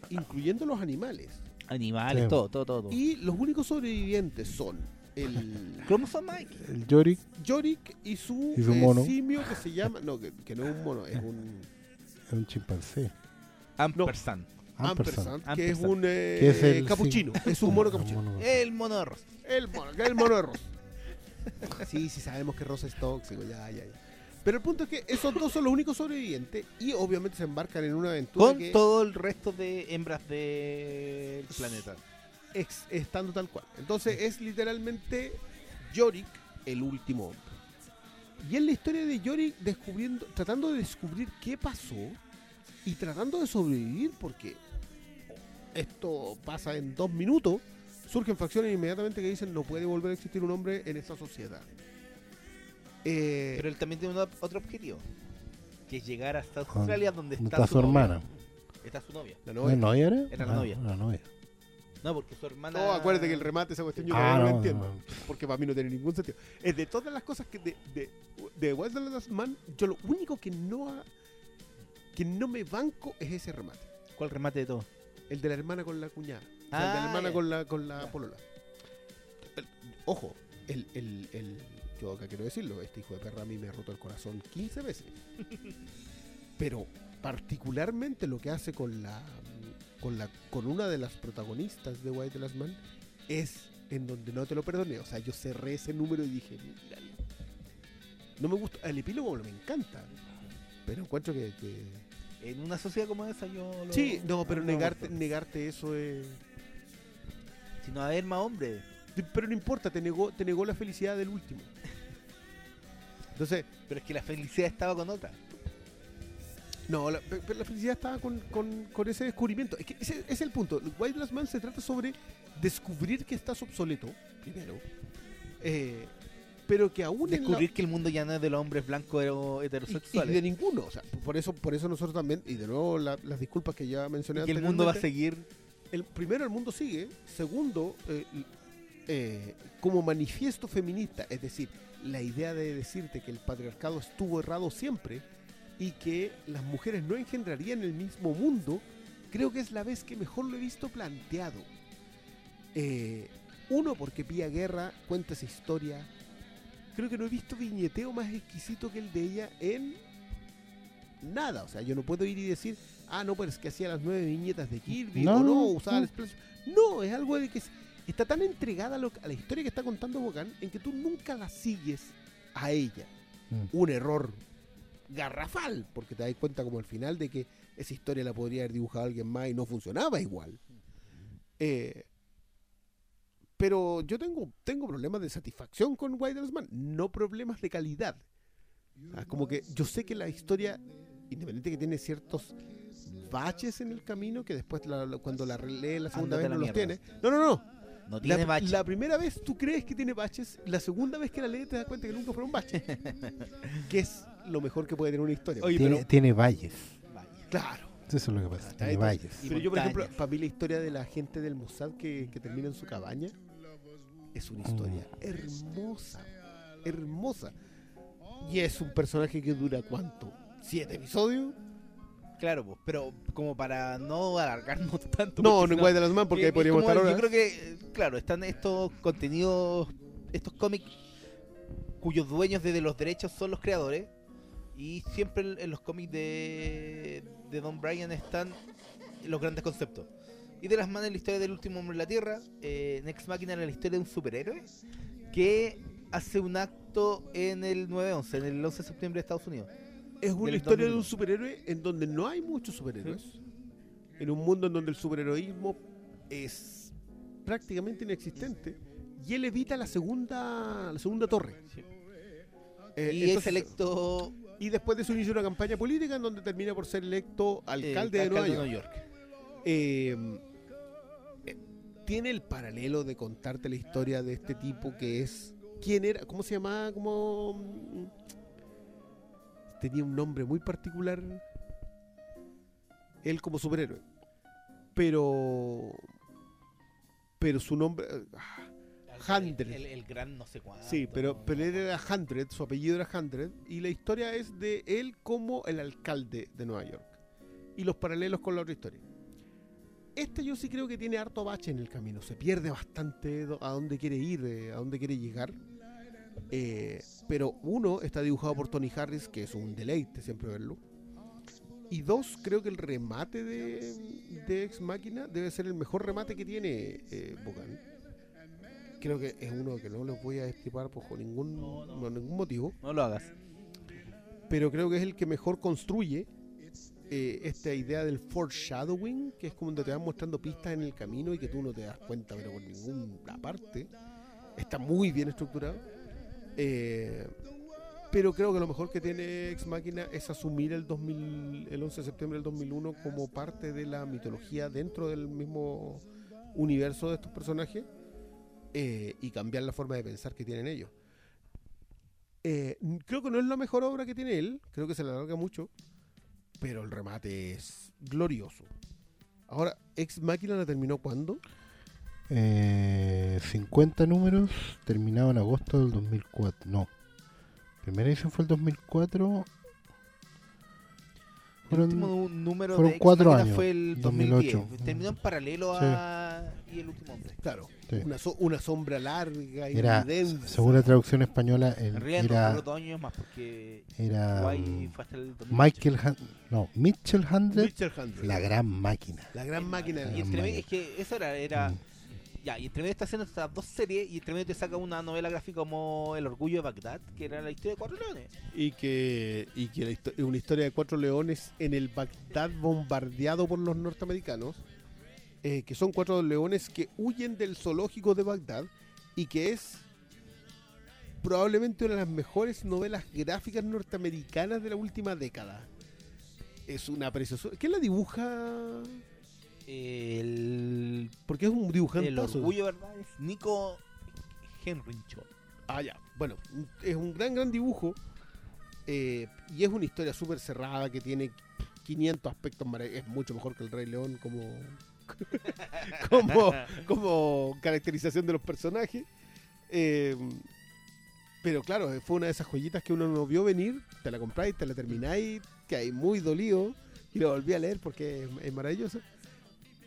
incluyendo los animales. Animales, sí. Todo. Y los únicos sobrevivientes son el cromosoma X, el Yorick y su mono. Simio que se llama... No, que no es un mono, es un... es un chimpancé. Ampersand. No. Ampersand, que es un capuchino. Es un mono capuchino. El mono de Ross. El mono de Ross. Sí, sabemos que Ross es tóxico. Ya. Pero el punto es que esos dos son los únicos sobrevivientes y obviamente se embarcan en una aventura con que todo el resto de hembras del planeta. Estando tal cual. Entonces es literalmente Yorick el último hombre. Y es la historia de Yorick tratando de descubrir qué pasó y tratando de sobrevivir, porque esto pasa en 2 minutos. Surgen facciones inmediatamente que dicen no puede volver a existir un hombre en esa sociedad. Pero él también tiene otro objetivo, que es llegar hasta Australia, donde está su hermana. Está su novia. ¿La novia? Era la novia. No, porque su hermana... No, acuérdate que el remate esa cuestión yo no entiendo. No. Porque para mí no tiene ningún sentido. Es de todas las cosas que de Wilderness Man, yo lo único que no me banco es ese remate. ¿Cuál remate de todo? El de la hermana con la cuñada. O sea, el de la hermana con la polola. Ojo, yo acá quiero decirlo, este hijo de perra a mí me ha roto el corazón 15 veces. Pero particularmente lo que hace con una de las protagonistas de White Last Man es en donde no te lo perdoné. O sea, yo cerré ese número y dije, míralo. No me gusta. El epílogo me encanta. Pero encuentro que... En una sociedad como esa yo lo... Sí, no, pero negarte eso es... Si no va a haber más hombres. Pero no importa, te negó la felicidad del último. Entonces... Pero es que la felicidad estaba con otra. No, pero la felicidad estaba con ese descubrimiento. Es que ese es el punto. White Last Man se trata sobre descubrir que estás obsoleto, primero. Pero que aún descubrir que el mundo ya no es de los hombres blancos heterosexuales. Y de ninguno. O sea, por eso nosotros también, y de nuevo las disculpas que ya mencioné antes. Que el mundo va a seguir. Primero, el mundo sigue. Segundo, como manifiesto feminista, es decir, la idea de decirte que el patriarcado estuvo errado siempre y que las mujeres no engendrarían el mismo mundo, creo que es la vez que mejor lo he visto planteado. Uno, porque Pía Guerra cuenta esa historia. Creo que no he visto viñeteo más exquisito que el de ella en nada. O sea, yo no puedo ir y decir, no, pero es que hacía las 9 viñetas de Kirby, usaba el splash. No, es algo de que está tan entregada a la historia que está contando Bogán, en que tú nunca la sigues a ella. Un error garrafal, porque te das cuenta como al final de que esa historia la podría haber dibujado alguien más y no funcionaba igual. Pero yo tengo problemas de satisfacción con Wilderness Man, no problemas de calidad. Como que yo sé que la historia, independiente que tiene ciertos baches en el camino, que después cuando la relee la segunda vez no los tiene. No tiene baches. La primera vez tú crees que tiene baches, la segunda vez que la lees te das cuenta que nunca fue un bache. Que es lo mejor que puede tener una historia. Oye, pero tiene valles. Claro. Eso es lo que pasa, tiene valles. Pero yo, por ejemplo, para mí la historia de la gente del Mossad que termina en su cabaña es una historia hermosa. Y es un personaje que dura, ¿cuánto? 7 episodios. Claro, pues, pero como para no alargarnos tanto. No, en White Last Man, porque ahí podríamos estar ahora. Yo creo que, claro, están estos contenidos, estos cómics cuyos dueños de los derechos son los creadores, y siempre en los cómics de Don Bryan están los grandes conceptos. Y de las manos la historia del último hombre en la Tierra, Nex Machina era la historia de un superhéroe que hace un acto en el 9-11, en el 11 de septiembre de Estados Unidos. Es una historia 2001. De un superhéroe en donde no hay muchos superhéroes. ¿Sí? En un mundo en donde el superheroísmo es prácticamente inexistente. Y él evita la segunda torre. Sí. Y entonces, es electo. Y después de eso inicia una campaña política en donde termina por ser electo alcalde de Nueva York. Tiene el paralelo de contarte la historia de este tipo que es. ¿Quién era? ¿Cómo se llamaba? Tenía un nombre muy particular. Él como superhéroe. Pero su nombre. Hundred. El gran no sé cuánto. Sí, pero él era Hundred, su apellido era Hundred, y la historia es de él como el alcalde de Nueva York. Y los paralelos con la otra historia. Este yo sí creo que tiene harto bache en el camino, se pierde bastante a dónde quiere ir, a dónde quiere llegar. Pero uno, está dibujado por Tony Harris, que es un deleite siempre verlo. Y dos, creo que el remate de Ex Machina debe ser el mejor remate que tiene Bogan. Creo que es uno que no lo voy a destripar por ningún motivo. No lo hagas. Pero creo que es el que mejor construye esta idea del foreshadowing, que es cuando te van mostrando pistas en el camino y que tú no te das cuenta, pero por ninguna parte. Está muy bien estructurado. Pero creo que lo mejor que tiene Ex Machina es asumir el 11 de septiembre del 2001 como parte de la mitología dentro del mismo universo de estos personajes, y cambiar la forma de pensar que tienen ellos. Creo que no es la mejor obra que tiene él, creo que se la alarga mucho, pero el remate es glorioso. Ahora, Ex Machina la terminó ¿cuándo? 50 números, terminado en agosto del 2004, no. Primera edición fue el 2004. Fueron 4 años. Fue el 2010. 2008. Terminó en paralelo a Y el último hombre. Claro. Sí. Una sombra larga y densa. Según la traducción española, era 2 años más porque era Mitchell Handler. La gran máquina. La gran máquina. Y entre medio es que eso era ya, y entre medio está haciendo estas 2 series y entre medio te saca una novela gráfica como El Orgullo de Bagdad, que era la historia de 4 leones. Y que una historia de 4 leones en el Bagdad bombardeado por los norteamericanos, que son 4 leones que huyen del zoológico de Bagdad, y que es probablemente una de las mejores novelas gráficas norteamericanas de la última década. Es una preciosura. ¿Quién la dibuja? Porque es un dibujante. El Orgullo, ¿verdad? Es Nico Henrichon. Ah, ya. Bueno, es un gran dibujo, y es una historia súper cerrada que tiene 500 aspectos maravillosos. Es mucho mejor que el Rey León como caracterización de los personajes, pero claro, fue una de esas joyitas que uno no vio venir. Te la compráis, te la termináis, que hay muy dolido, y la volví a leer porque es maravillosa.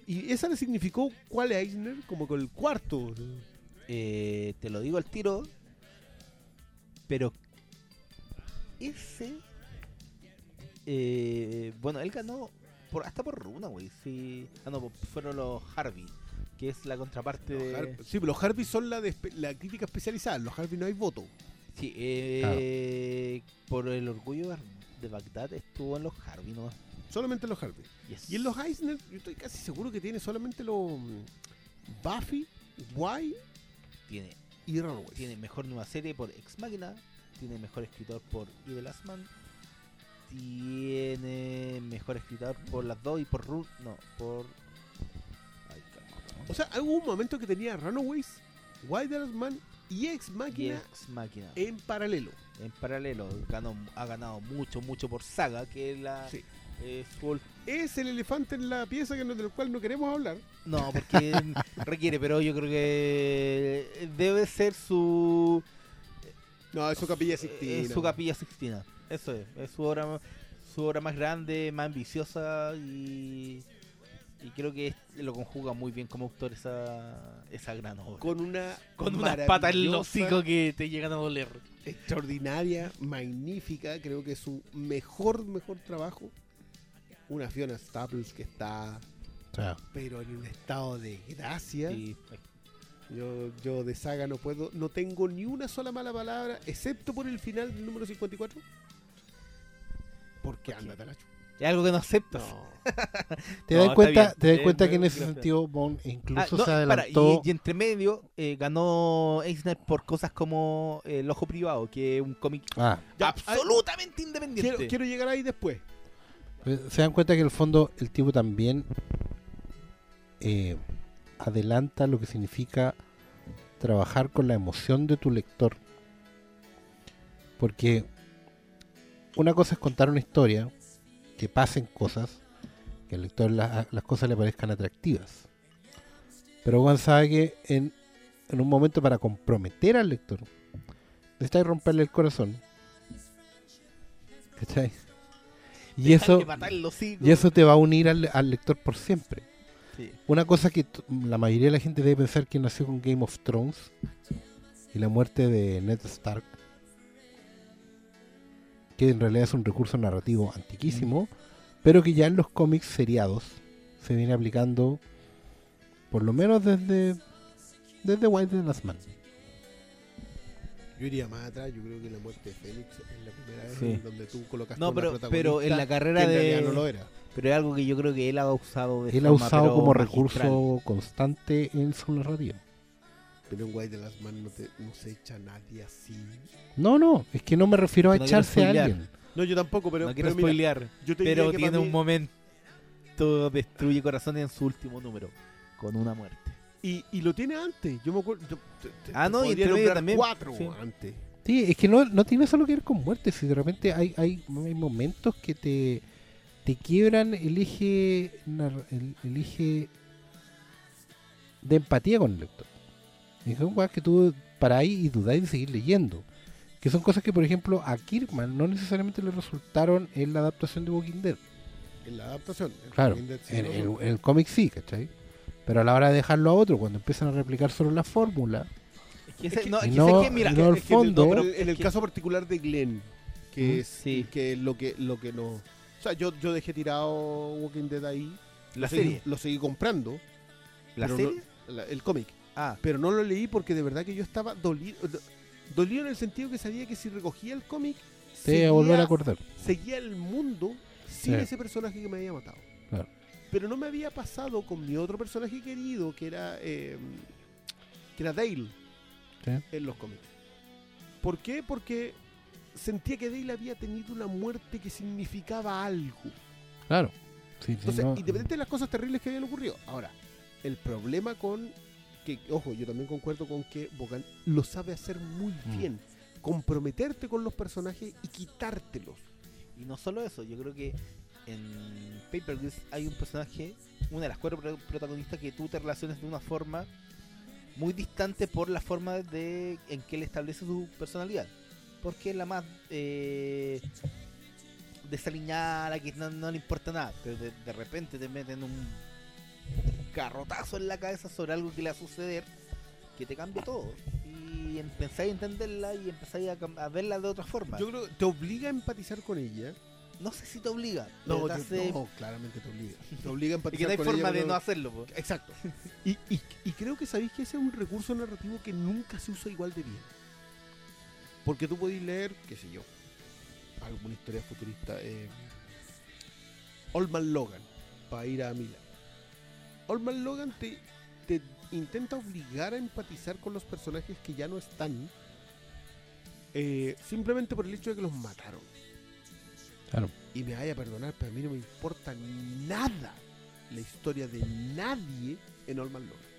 Y esa le significó, ¿cuál es Eisner? Como con el cuarto. Te lo digo al tiro, pero ese... bueno, él ganó hasta por Runa, güey. Sí. Ah, no, fueron los Harvey, que es la contraparte de... Sí, pero los Harvey son la crítica especializada. Los Harvey no hay voto. Sí, claro. Por El Orgullo de Bagdad estuvo en los Harvey, ¿no? Solamente los Harvey. Yes. Y en los Eisner, yo estoy casi seguro que tiene solamente los Buffy, Why y Runaways. Tiene mejor nueva serie por Ex Machina. Tiene mejor escritor por Eve Lastman. Tiene mejor escritor por las dos y por Ruth. No, por... Ay, o sea, hubo un momento que tenía Runaways, Why the Last Man y Ex Machina en paralelo. Ha ganado mucho por Saga, que es la... Sí. Es el elefante en la pieza del cual no queremos hablar. No, porque requiere, pero yo creo que debe ser su... No, es su Capilla Sixtina. Eso es su obra más grande, más ambiciosa, y creo que lo conjuga muy bien como autor esa gran obra. Con una pata en el hocico que te llegan a doler. Extraordinaria, magnífica, creo que es su mejor trabajo. Una Fiona Staples que está pero en un estado de gracia. Sí. Yo de Saga no tengo ni una sola mala palabra, excepto por el final del número 54. Porque anda, talacho. Es algo que no aceptas. No. ¿Te das cuenta que en ese sentido Bond incluso se adelantó? Y entre medio ganó Eisner por cosas como El Ojo Privado, que es un cómic absolutamente independiente. Quiero llegar ahí después. Se dan cuenta que en el fondo el tipo también adelanta lo que significa trabajar con la emoción de tu lector, porque una cosa es contar una historia, que pasen cosas, que al lector las cosas le parezcan atractivas, pero Juan sabe que en un momento, para comprometer al lector, necesitas romperle el corazón, ¿cachai? Y eso te va a unir al lector por siempre. Sí. Una cosa que la mayoría de la gente debe pensar que nació con Game of Thrones y la muerte de Ned Stark, que en realidad es un recurso narrativo antiquísimo, pero que ya en los cómics seriados se viene aplicando por lo menos desde Why the Last Man. Yo iría más atrás, yo creo que la muerte de Félix es la primera vez en donde tú colocaste una protagonista, pero en la carrera de no lo era. Pero es algo que yo creo que él ha usado de él forma, ha usado como magistral, recurso constante en su narrativa. Pero en Why the Last Man no se echa nadie así. No, es que no me refiero a echarse a alguien. No, yo tampoco, pero no quiero spoilear. Pero tiene un momento destruye corazones en su último número con una muerte. Y lo tiene antes, yo me acuerdo. Y tiene también 4 antes. Sí, es que no tiene solo que ver con muerte, si de repente hay momentos que te quiebran el eje de empatía con el lector. Y son cosas que tú paráis y dudáis de seguir leyendo. Que son cosas que, por ejemplo, a Kirkman no necesariamente le resultaron en la adaptación de Walking Dead. En la adaptación, claro, Walking Dead, sí, en el cómic sí, ¿cachai? Pero a la hora de dejarlo a otro, cuando empiezan a replicar solo la fórmula, el fondo, en el caso particular de Glenn, que es lo que no, o sea, yo dejé tirado Walking Dead ahí, la serie, lo seguí comprando, la serie, el cómic, pero no lo leí porque de verdad que yo estaba dolido en el sentido que sabía que si recogía el cómic, seguía el mundo sin ese personaje que me había matado. Claro. Pero no me había pasado con mi otro personaje querido, que era Dale, en los cómics. ¿Por qué? Porque sentía que Dale había tenido una muerte que significaba algo. Claro. Sí, entonces, independiente de las cosas terribles que habían ocurrido. Ahora, el problema con... que, ojo, yo también concuerdo con que Bogan lo sabe hacer muy bien. Comprometerte con los personajes y quitártelos. Y no solo eso, yo creo que... en Paper Girls hay un personaje, una de las 4 protagonistas, que tú te relacionas de una forma muy distante por la forma de en que él establece su personalidad, porque es la más desaliñada, que no le importa nada, pero de repente te meten un garrotazo en la cabeza sobre algo que le va a suceder que te cambia todo y empezáis a entenderla y empezáis a verla de otra forma. Yo creo que te obliga a empatizar con ella. No sé si te obliga. No, claramente te obliga. Te obliga a empatizar. Y que no hay forma de no hacerlo. Po. Exacto. Y creo que sabéis que ese es un recurso narrativo que nunca se usa igual de bien. Porque tú podís leer, qué sé yo, alguna historia futurista. Old Man Logan, para ir a Milán. Old Man Logan te intenta obligar a empatizar con los personajes que ya no están, simplemente por el hecho de que los mataron. Claro. Y me vaya a perdonar, pero a mí no me importa nada la historia de nadie en Old Man Logan.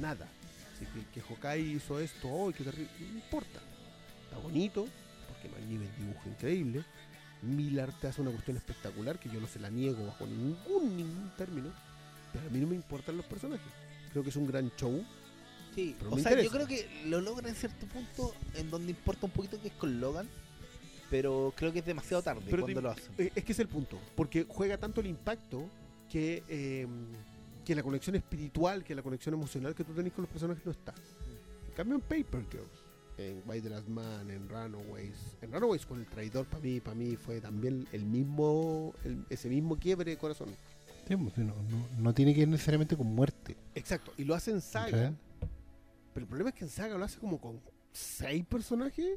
Nada. Así que Hawkeye hizo esto hoy, que terrible. No me importa. Está bonito, porque McNiven dibuja increíble. Millard te hace una cuestión espectacular que yo no se la niego bajo ningún término. Pero a mí no me importan los personajes. Creo que es un gran show. Sí, o sea, interesa. Yo creo que lo logra en cierto punto, en donde importa un poquito, que es con Logan. Pero creo que es demasiado tarde cuando lo hacen. Es que es el punto, porque juega tanto el impacto que la conexión espiritual, que la conexión emocional que tú tenés con los personajes no está. En cambio en Paper Girls, en By the Last Man, en Runaways. En Runaways con el traidor, para mí fue también ese mismo quiebre de corazón. Sí, no tiene que ir necesariamente con muerte. Exacto, y lo hace en Saga. Okay. Pero el problema es que en Saga lo hace como con 6 personajes.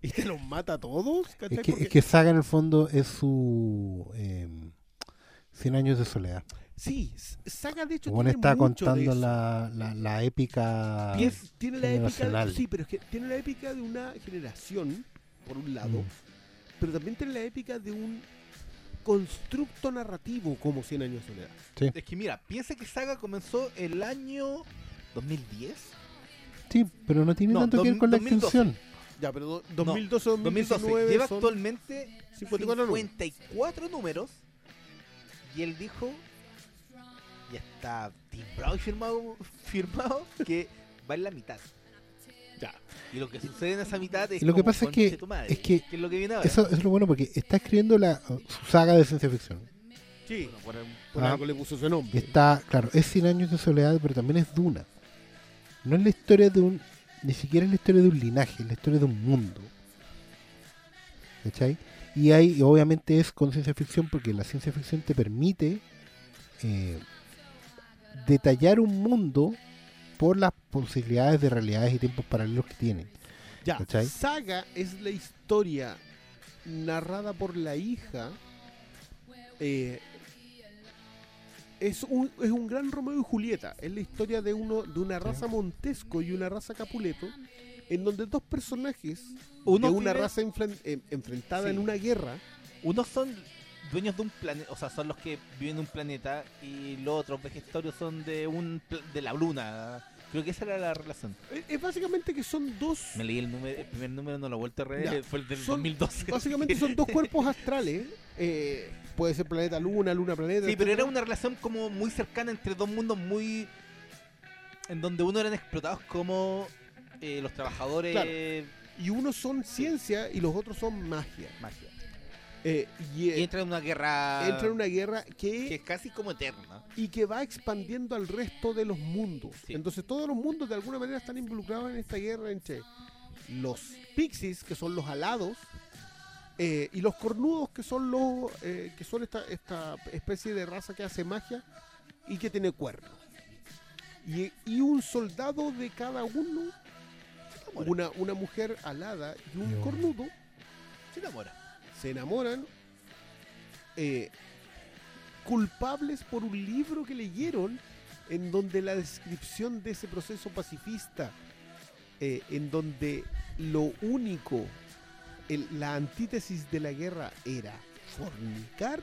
¿Y te los mata a todos? Es que Saga en el fondo es su 100 años de soledad. Sí, Saga de hecho tiene está mucho contando de la épica. Tiene la épica, sí, pero es que tiene la épica de una generación, por un lado, pero también tiene la épica de un constructo narrativo como 100 años de soledad. Sí. Es que mira, piensa que Saga comenzó el año 2010. Sí, pero no tiene tanto que ver con la 2012. Extensión. Ya, pero 2012 o 2019 lleva actualmente 54 números. Y él dijo, ya está timbrado y firmado que va en la mitad. Ya. Y lo que sucede en esa mitad es lo que pasa es que es lo que viene ahora. Eso es lo bueno, porque está escribiendo su saga de ciencia ficción. Sí. Bueno, por algo le puso su nombre. Está, claro, es 100 años de soledad, pero también es Duna. No es la historia de un... Ni siquiera es la historia de un linaje, es la historia de un mundo. ¿Cachai? Y hay, obviamente es con ciencia ficción, porque la ciencia ficción te permite detallar un mundo por las posibilidades de realidades y tiempos paralelos que tienen. Ya, ¿cachai? Saga es la historia narrada por la hija. Es un gran Romeo y Julieta. Es la historia de una raza Montesco y una raza Capuleto, en donde dos personajes de una raza enfrentada en una guerra. Unos son dueños de un planeta, o sea, son los que viven en un planeta, y los otros vegetorios son de la luna. Creo que esa era la relación. Es básicamente que son dos... Me leí el primer número, no lo he vuelto a leer, fue el del 2012. Básicamente son dos cuerpos astrales, puede ser planeta luna, luna planeta... Sí, pero era una relación como muy cercana entre dos mundos muy... En donde uno eran explotados como los trabajadores... Claro. Y unos son ciencia y los otros son magia. Y entra en una guerra... que es casi como eterna. Y que va expandiendo al resto de los mundos. Sí. Entonces todos los mundos de alguna manera están involucrados en esta guerra entre los pixies, que son los alados, y los cornudos, que son esta especie de raza que hace magia y que tiene cuernos. Y un soldado de cada uno, una mujer alada y un cornudo, se enamora. Se enamoran, culpables por un libro que leyeron, en donde la descripción de ese proceso pacifista, en donde lo único, la antítesis de la guerra era fornicar,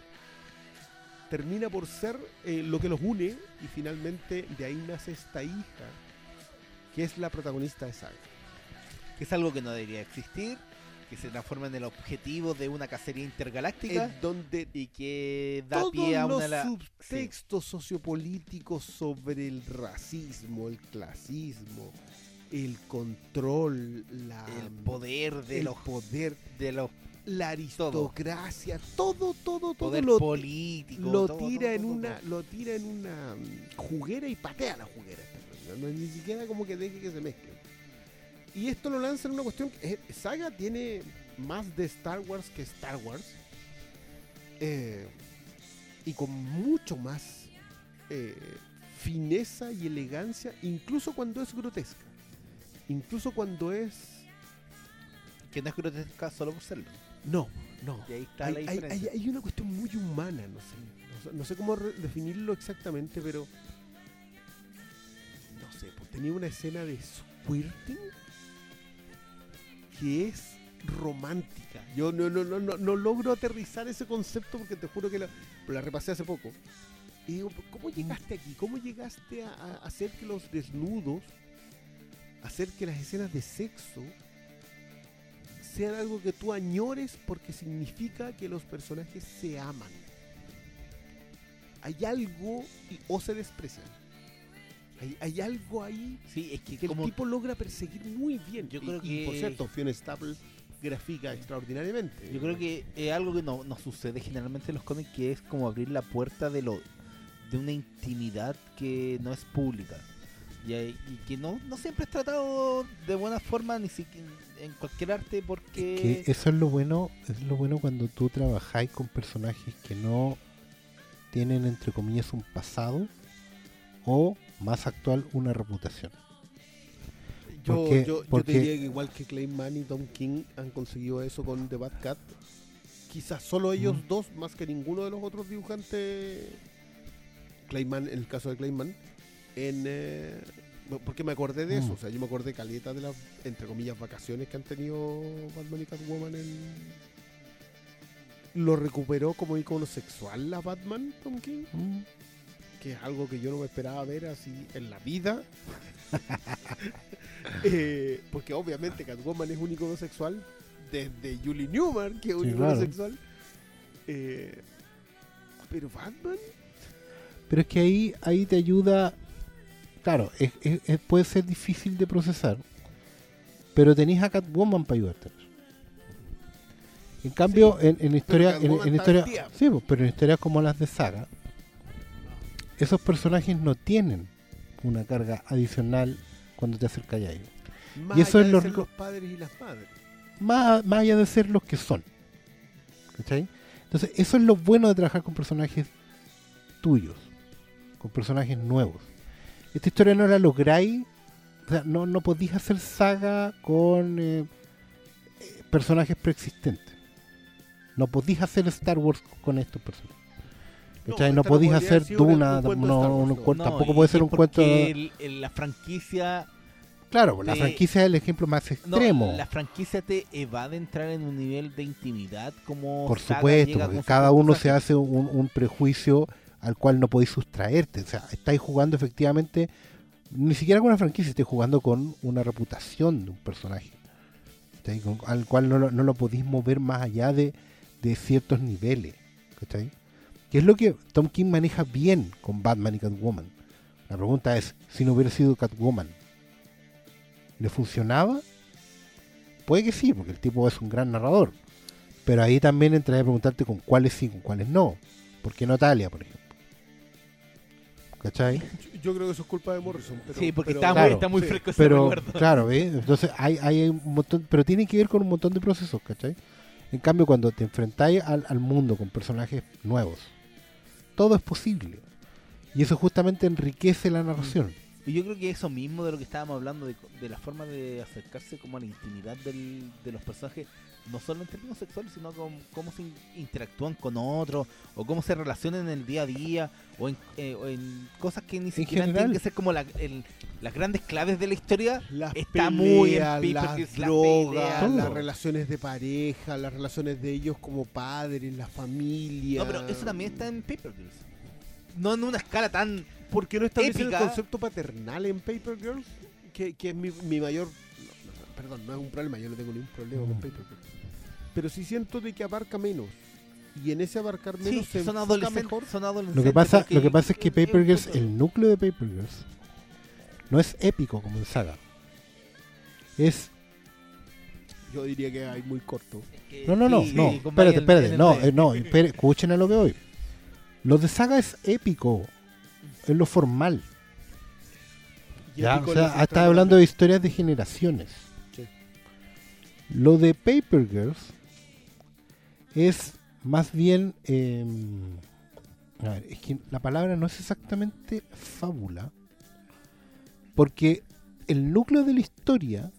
termina por ser lo que los une, y finalmente de ahí nace esta hija, que es la protagonista de Saga. Es algo que no debería existir, que se transforma en el objetivo de una cacería intergaláctica, donde y que da pie a una... Todos los subtextos sociopolíticos sobre el racismo, el clasismo, el control, el poder de los la aristocracia, todo poder lo político, lo tira en una juguera y patea la juguera. No, ni siquiera como que deje que se mezclen. Y esto lo lanza en una cuestión que Saga tiene más de Star Wars que Star Wars, y con mucho más fineza y elegancia, incluso cuando es grotesca, incluso cuando es... Que no es grotesca solo por serlo. No. Y ahí está la diferencia. Hay una cuestión muy humana, no sé cómo definirlo exactamente, pero... No sé, pues tenía una escena de squirting que es romántica. Yo no logro aterrizar ese concepto, porque te juro que la repasé hace poco. Y digo, ¿cómo llegaste aquí? ¿Cómo llegaste a hacer que los desnudos, hacer que las escenas de sexo sean algo que tú añores, porque significa que los personajes se aman? Hay algo o se desprecian. Hay algo ahí, sí, es que el tipo logra perseguir muy bien. Yo creo que, por cierto, Fiona Staples grafica extraordinariamente. Yo creo que es algo que no sucede generalmente en los cómics, que es como abrir la puerta de una intimidad que no es pública, y que no siempre es tratado de buena forma, ni siquiera en cualquier arte, porque... Es que eso es lo bueno, cuando tú trabajáis con personajes que no tienen, entre comillas, un pasado, o más actual, una reputación. Porque yo diría que igual que Clay Mann y Tom King han conseguido eso con The Bad Cat, quizás solo ellos dos, más que ninguno de los otros dibujantes. Clay Mann, en el caso de Clay Mann, porque me acordé de eso, o sea, yo me acordé caleta de las, entre comillas, vacaciones que han tenido Batman y Catwoman. Lo recuperó como icono sexual la Batman, Tom King, que es algo que yo no me esperaba ver así en la vida. Porque obviamente Catwoman es un icono sexual desde Julie Newmar, que es un icono sexual, pero Batman... Pero es que ahí te ayuda, claro, puede ser difícil de procesar, pero tenés a Catwoman para ayudarte. En cambio, sí, en historias como las de Saga, esos personajes no tienen una carga adicional cuando te acercas a ellos. Más allá de ser los padres y las madres. Más allá de ser los que son. ¿Cachai? Entonces, eso es lo bueno de trabajar con personajes tuyos, con personajes nuevos. Esta historia no la lográis, o sea, no podís hacer saga con personajes preexistentes. No podís hacer Star Wars con estos personajes. ¿Cachai? No podís hacer Duna, tampoco puede ser un cuento. La franquicia. Claro, la franquicia es el ejemplo más extremo. No, la franquicia te evade entrar en un nivel de intimidad como. Por supuesto, porque cada uno se hace un prejuicio al cual no podéis sustraerte. O sea, estáis jugando efectivamente, ni siquiera con una franquicia, estáis jugando con una reputación de un personaje. ¿Cachai? Al cual no lo podéis mover más allá de ciertos niveles. ¿Cachai? Que es lo que Tom King maneja bien con Batman y Catwoman. La pregunta es, si no hubiera sido Catwoman, ¿le funcionaba? Puede que sí, porque el tipo es un gran narrador. Pero ahí también entra a preguntarte con cuáles sí, con cuáles no. ¿Por qué no Talia, por ejemplo? ¿Cachai? Yo creo que eso es culpa de Morrison. Pero, sí, porque está muy fresco ese recuerdo. Claro, ¿eh? Entonces hay un montón, pero tiene que ver con un montón de procesos, ¿cachai? En cambio, cuando te enfrentáis al mundo con personajes nuevos, todo es posible. Y eso justamente enriquece la narración. Y yo creo que eso mismo de lo que estábamos hablando, de la forma de acercarse como a la intimidad de los personajes, no solo en términos sexuales, sino con cómo se interactúan con otros, o cómo se relacionan en el día a día, o en cosas que ni siquiera tienen que ser como las grandes claves de la historia. Está muy en pipa, las drogas, las relaciones de pareja, las relaciones de ellos como padres, la familia. No, pero eso también está en Paper Girls. No en una escala tan... ¿Por qué no establecen el concepto paternal en Paper Girls? Que es mi mayor... No es un problema, yo no tengo ningún problema con Paper Girls. Pero sí siento de que abarca menos. Y en ese abarcar menos se enfoca mejor. Son adolescentes. Lo que pasa es que Paper Girls, el núcleo de Paper Girls, no es épico como en saga. Es... Yo diría que hay muy corto. No. Espérate. No, escuchen a lo que voy. Lo de saga es épico, es lo formal. ¿Ya? O sea, está hablando de historias de generaciones. Sí. Lo de Paper Girls es más bien... es que la palabra no es exactamente fábula, porque el núcleo de la historia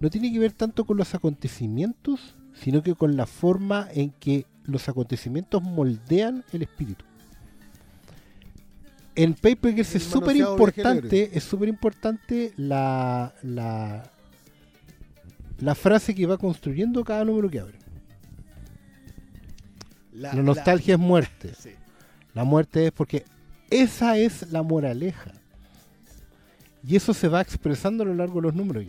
no tiene que ver tanto con los acontecimientos, sino que con la forma en que los acontecimientos moldean el espíritu. En Paper Girls es súper importante la frase que va construyendo cada número que abre. La nostalgia es muerte. Sí. La muerte es porque esa es la moraleja. Y eso se va expresando a lo largo de los números.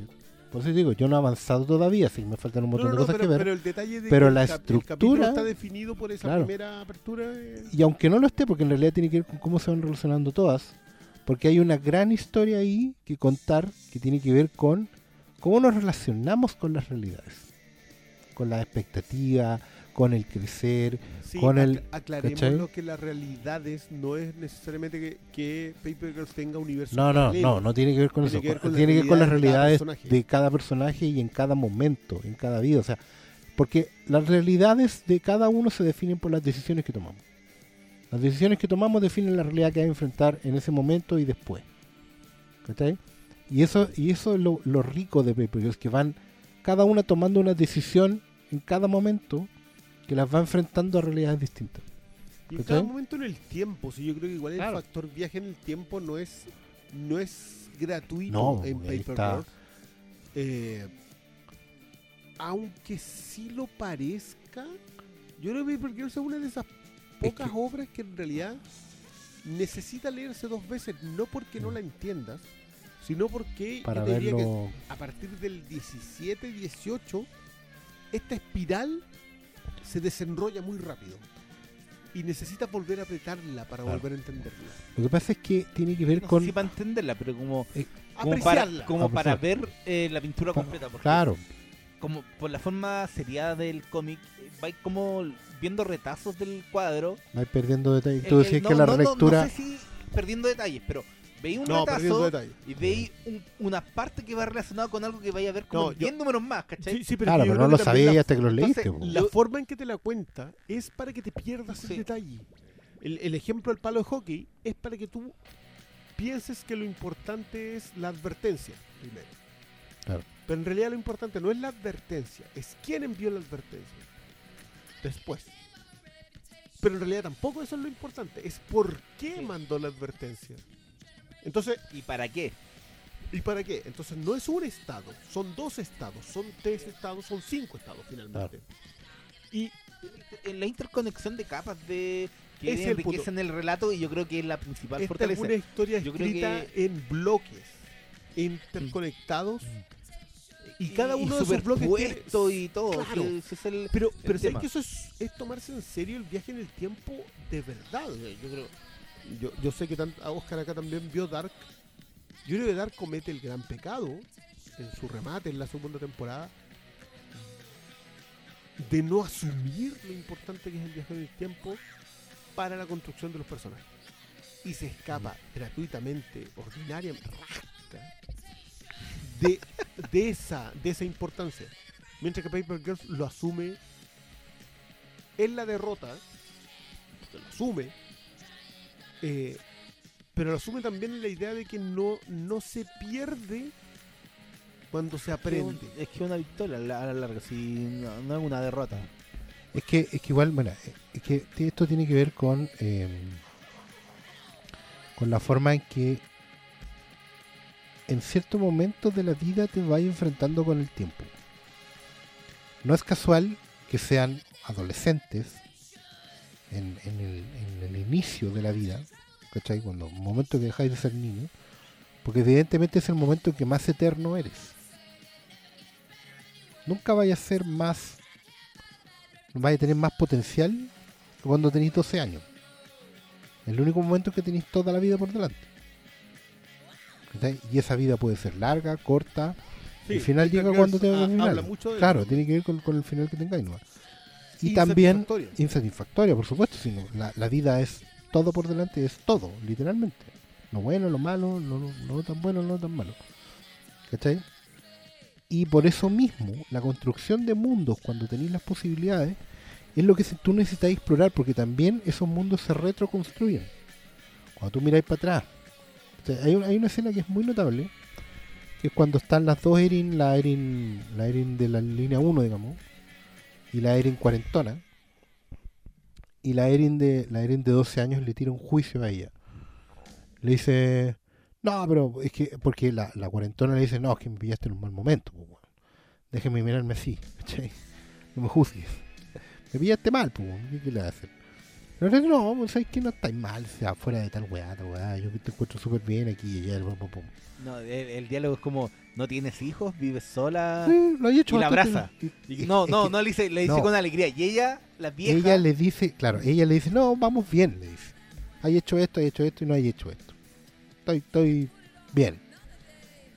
Por eso digo, yo no he avanzado todavía, sí, me faltan un montón de cosas que ver. Pero el detalle de que la estructura está definido por esa primera apertura. Y aunque no lo esté, porque en realidad tiene que ver con cómo se van relacionando todas, porque hay una gran historia ahí que contar que tiene que ver con cómo nos relacionamos con las realidades, con las expectativas, con el crecer, sí, con el... Aclaremos que las realidades no es necesariamente que Paper Girls tenga universo. No tiene que ver con eso. Tiene que ver con las realidades de cada personaje y en cada momento, en cada vida. O sea, porque las realidades de cada uno se definen por las decisiones que tomamos. Las decisiones que tomamos definen la realidad que hay que enfrentar en ese momento y después. ¿Cachai? Y eso es lo rico de Paper Girls, que van cada una tomando una decisión en cada momento que las va enfrentando a realidades distintas. Y en cada momento en el tiempo, si yo creo que igual el factor viaje en el tiempo no es gratuito en Paper Girls. Aunque sí lo parezca, yo creo que Paper Girls es una de esas pocas obras que en realidad necesita leerse dos veces, no porque no la entiendas, sino porque yo diría que a partir del 17, 18, esta espiral se desenrolla muy rápido y necesita volver a apretarla para volver a entenderla. Lo que pasa es que tiene que ver con... No sé si para entenderla, pero como apreciarla. Para ver la pintura completa. Claro. Como por la forma seriada del cómic, vais como viendo retazos del cuadro. Vais perdiendo detalles. Tú decís que la relectura... No sé si perdiendo detalles, pero veí un retazo y veí una parte que va relacionada con algo que vaya a ver como 10 números más, ¿cachai? Sí, sí, pero claro, pero no lo sabía hasta que lo leíste. Entonces, la forma en que te la cuenta es para que te pierdas el detalle. El ejemplo del palo de hockey es para que tú pienses que lo importante es la advertencia primero. Claro. Pero en realidad lo importante no es la advertencia, es quién envió la advertencia después. Pero en realidad tampoco eso es lo importante, es por qué mandó la advertencia. Entonces, ¿y para qué? ¿Y para qué? Entonces no es un estado, son dos estados, son tres estados, son cinco estados finalmente. Claro. Y en la interconexión de capas de que es enriquecen el relato, y yo creo que es la principal fortaleza. Es una historia escrita en bloques interconectados y cada uno de esos bloques tiene... y todo. Claro. Pero ¿sabes que eso es tomarse en serio el viaje en el tiempo de verdad? Yo creo, yo sé que a Oscar acá también vio Dark. Yo creo que Dark comete el gran pecado en su remate en la segunda temporada de no asumir lo importante que es el viaje en el tiempo para la construcción de los personajes, y se escapa gratuitamente, ordinariamente, de esa importancia, mientras que Paper Girls lo asume en la derrota, lo asume, pero lo asume también en la idea de que no se pierde cuando se aprende. Es que una victoria a la larga, no es una derrota. Es que igual, bueno, es que esto tiene que ver con la forma en que en ciertos momentos de la vida te vas enfrentando con el tiempo. No es casual que sean adolescentes en el inicio de la vida, ¿cachai? Cuando el momento que dejáis de ser niño, porque evidentemente es el momento que más eterno eres. Nunca vayas a ser más... Vas a tener más potencial que cuando tenés 12 años. Es el único momento que tenés toda la vida por delante. ¿Está? Y esa vida puede ser larga, corta. Sí, el final llega cuando te va a terminar. Claro, tiene que ver con el final que tengáis, ¿no? Y también insatisfactoria, por supuesto, sino la vida es todo por delante, es todo, literalmente. Lo bueno, lo malo, lo tan bueno, lo tan malo. ¿Cachai? Y por eso mismo, la construcción de mundos, cuando tenéis las posibilidades, es lo que tú necesitáis explorar, porque también esos mundos se retroconstruyen. Cuando tú miráis para atrás. O sea, hay una escena que es muy notable, que es cuando están las dos Erin, la Erin de la línea 1, digamos, y la Erin cuarentona, y la Erin de 12 años le tira un juicio a ella. Le dice... No, pero es que, porque la cuarentona le dice, no, es que me pillaste en un mal momento, pues, bueno. Déjeme mirarme así, ¿cachai? No me juzgues. Me pillaste mal, pues, ¿qué le haces? Pero no, ¿sabes que no estáis mal? O sea, fuera de tal weá, yo te encuentro súper bien aquí y allá, pum. No, el diálogo es como, no tienes hijos, vives sola. Sí, lo he hecho. Y la abraza. No, le dice con alegría. Y ella, la vieja. Ella le dice, no, vamos bien, le dice. Hay hecho esto y no hay hecho esto. Estoy bien.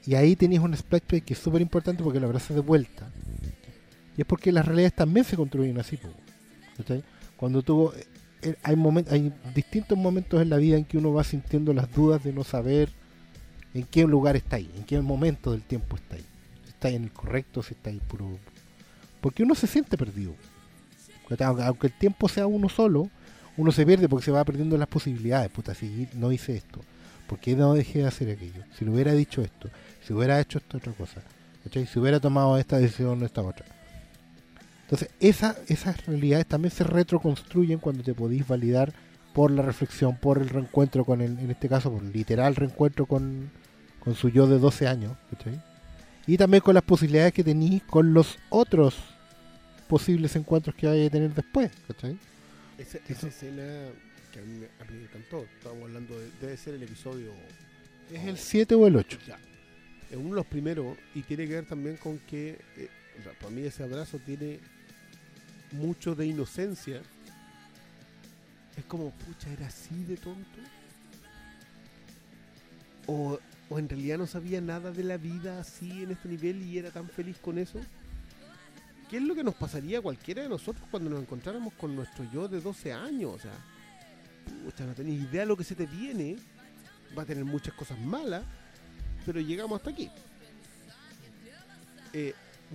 Y ahí tenéis un splash que es súper importante porque lo abrazas de vuelta. Y es porque las realidades también se construyen así. ¿Cachai? Cuando hay distintos momentos en la vida en que uno va sintiendo las dudas de no saber en qué lugar está ahí, en qué momento del tiempo está ahí. Si está ahí en el correcto, si está ahí puro. Porque uno se siente perdido. Aunque el tiempo sea uno solo, uno se pierde porque se va perdiendo las posibilidades. Puta, si no hice esto. ¿Por qué no dejé de hacer aquello? Si lo hubiera dicho esto, si hubiera hecho esta otra cosa, ¿cachai? Si hubiera tomado esta decisión o esta otra. Entonces, esas realidades también se retroconstruyen cuando te podís validar por la reflexión, por el reencuentro con el, en este caso, por el literal reencuentro con su yo de 12 años, ¿cachai? Y también con las posibilidades que tenís con los otros posibles encuentros que vaya a tener después, ¿cachai? Esa escena... que a mí me encantó. Estábamos hablando debe ser el episodio... ¿Es el 7 o el 8? Ya. Es uno de los primeros y tiene que ver también con que para mí ese abrazo tiene mucho de inocencia. Es como, pucha, ¿era así de tonto? O en realidad no sabía nada de la vida así en este nivel y era tan feliz con eso. ¿Qué es lo que nos pasaría a cualquiera de nosotros cuando nos encontráramos con nuestro yo de 12 años? O sea, pucha, no tenés idea de lo que se te viene va a tener muchas cosas malas, pero llegamos hasta aquí.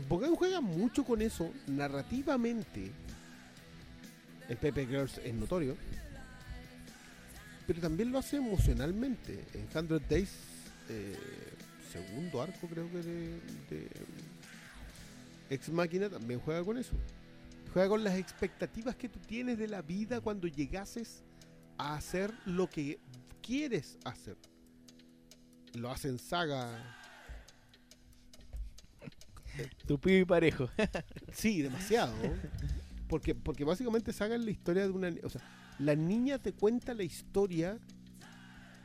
Bogán juega mucho con eso narrativamente. El Pepe Girls es notorio, pero también lo hace emocionalmente. En 100 Days, segundo arco creo que de Ex Machina, también juega con eso. Juega con las expectativas que tú tienes de la vida cuando llegases a hacer lo que quieres hacer. Lo hace en Saga. Tupido y parejo. Sí, demasiado. Porque básicamente Saga es la historia de una... O sea, la niña te cuenta la historia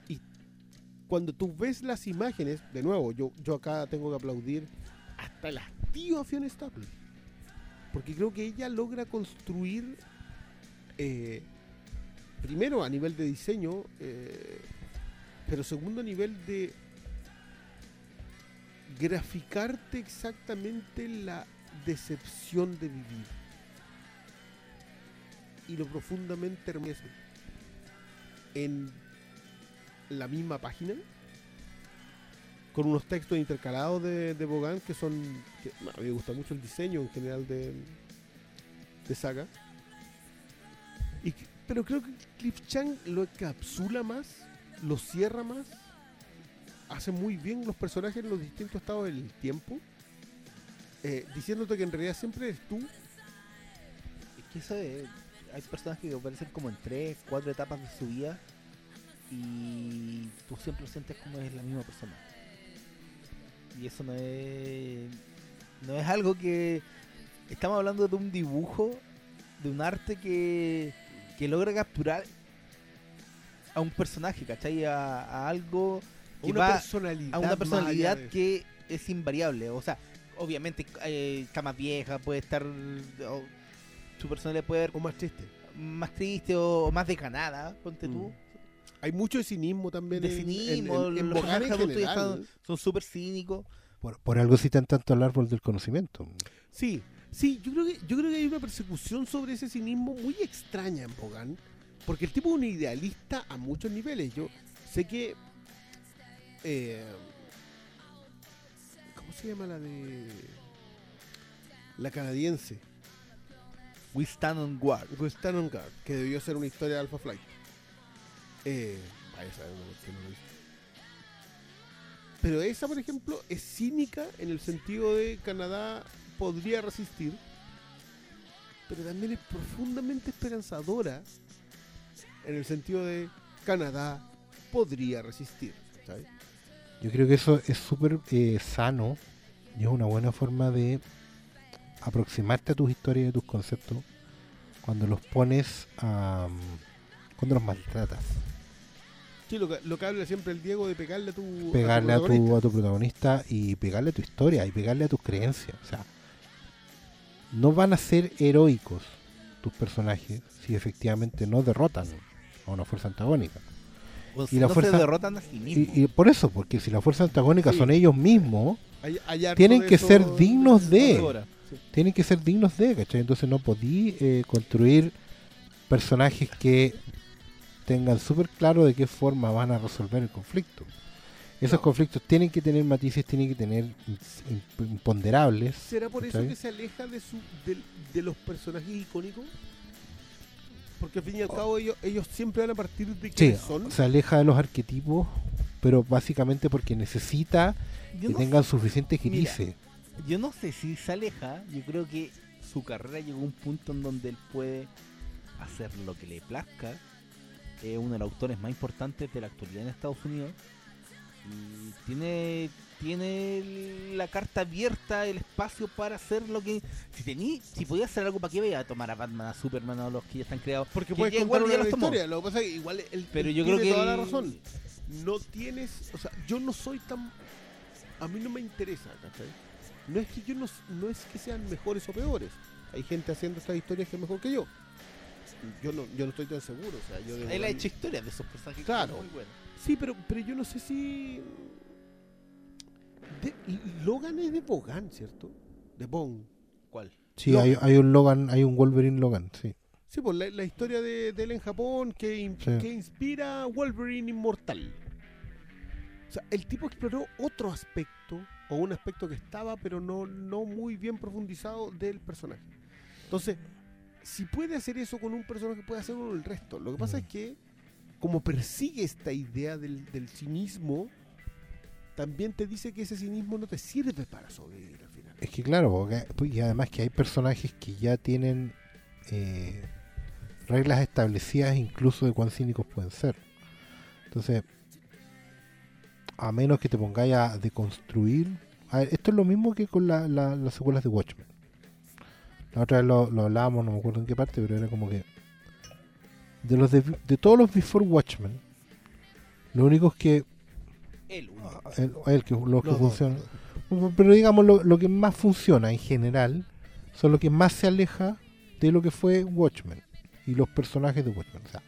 y cuando tú ves las imágenes... De nuevo, yo acá tengo que aplaudir hasta el hastío a Fiona Staples. Porque creo que ella logra construir... primero a nivel de diseño, pero segundo a nivel de... graficarte exactamente la decepción de vivir y lo profundamente hermoso. En la misma página, con unos textos intercalados de Bogán que son... Que, a mí me gusta mucho el diseño en general de Saga. Pero creo que Cliff Chang lo encapsula más, lo cierra más, hace muy bien los personajes en los distintos estados del tiempo, diciéndote que en realidad siempre eres tú. Es que ¿sabes? Hay personajes que aparecen como en 3-4 etapas de su vida y tú siempre lo sientes como eres la misma persona, y eso no es algo que... Estamos hablando de un dibujo, de un arte que logra capturar a un personaje, ¿cachai? A algo que una personalidad, a una personalidad que es invariable. O sea, obviamente está más vieja, puede estar... su personalidad puede haber... O más triste o más decanada, ponte tú. Hay mucho de cinismo también. De cinismo, en los personajes en general son súper cínicos. Por algo citan tanto al árbol del conocimiento. Sí, yo creo que hay una persecución sobre ese cinismo muy extraña en Bogán, porque el tipo es un idealista a muchos niveles. Yo sé que... ¿cómo se llama la de... la canadiense? We Stand on Guard, que debió ser una historia de Alpha Flight. Vaya a saber que no lo hizo. Pero esa, por ejemplo, es cínica en el sentido de Canadá podría resistir, pero también es profundamente esperanzadora en el sentido de Canadá podría resistir, ¿sabes? Yo creo que eso es súper sano y es una buena forma de aproximarte a tus historias y a tus conceptos cuando los pones a... cuando los maltratas. Sí, lo que habla siempre el Diego de pegarle a tu protagonista y pegarle a tu historia y pegarle a tus creencias. O sea, no van a ser heroicos tus personajes si efectivamente no derrotan a una fuerza antagónica. Pues y si la no fuerza, se derrotan a sí mismos. Y por eso, porque si la fuerza antagónica son ellos mismos, tienen que ser dignos de, ¿cachai? Entonces no podí construir personajes que tengan súper claro de qué forma van a resolver el conflicto. Esos conflictos tienen que tener matices, tienen que tener imponderables. ¿Será por eso que se aleja de los personajes icónicos? Porque al fin y al cabo ellos siempre van a partir de quiénes son. Se aleja de los arquetipos, pero básicamente porque necesita tengan suficiente girice. Yo no sé si se aleja, yo creo que su carrera llegó a un punto en donde él puede hacer lo que le plazca. Es uno de los autores más importantes de la actualidad en Estados Unidos y tiene la carta abierta, el espacio para hacer lo que... Si podía hacer algo, ¿para qué veía a tomar a Batman, a Superman, a los que ya están creados? Porque puedes contar una historia, lo que pasa es que igual él tiene toda la razón. No tienes... O sea, yo no soy tan... A mí no me interesa, ¿cachai? No es que sean mejores o peores. Hay gente haciendo estas historias que es mejor que yo. Yo no estoy tan seguro. O sea, él ha hecho historias de esos personajes. Claro. Muy buenos. Sí, pero yo no sé si... Logan es de Bogán, ¿cierto? De Bong. ¿Cuál? Sí, hay un Logan, hay un Wolverine Logan, sí. Sí, pues la historia de él en Japón que inspira Wolverine Inmortal. sea, el tipo exploró otro aspecto, o un aspecto que estaba, pero no muy bien profundizado del personaje. Entonces, si puede hacer eso con un personaje, puede hacerlo con el resto. Lo que pasa es que, como persigue esta idea del cinismo, también te dice que ese cinismo no te sirve para sobrevivir al final. Es que claro, porque, y además que hay personajes que ya tienen reglas establecidas incluso de cuán cínicos pueden ser. Entonces, a menos que te pongáis a deconstruir... A ver, esto es lo mismo que con las secuelas de Watchmen. La otra vez lo hablábamos, no me acuerdo en qué parte, pero era como que... De todos los Before Watchmen, lo único es que... funciona. Pero digamos, lo que más funciona en general son lo que más se aleja de lo que fue Watchmen y los personajes de Watchmen. O sea,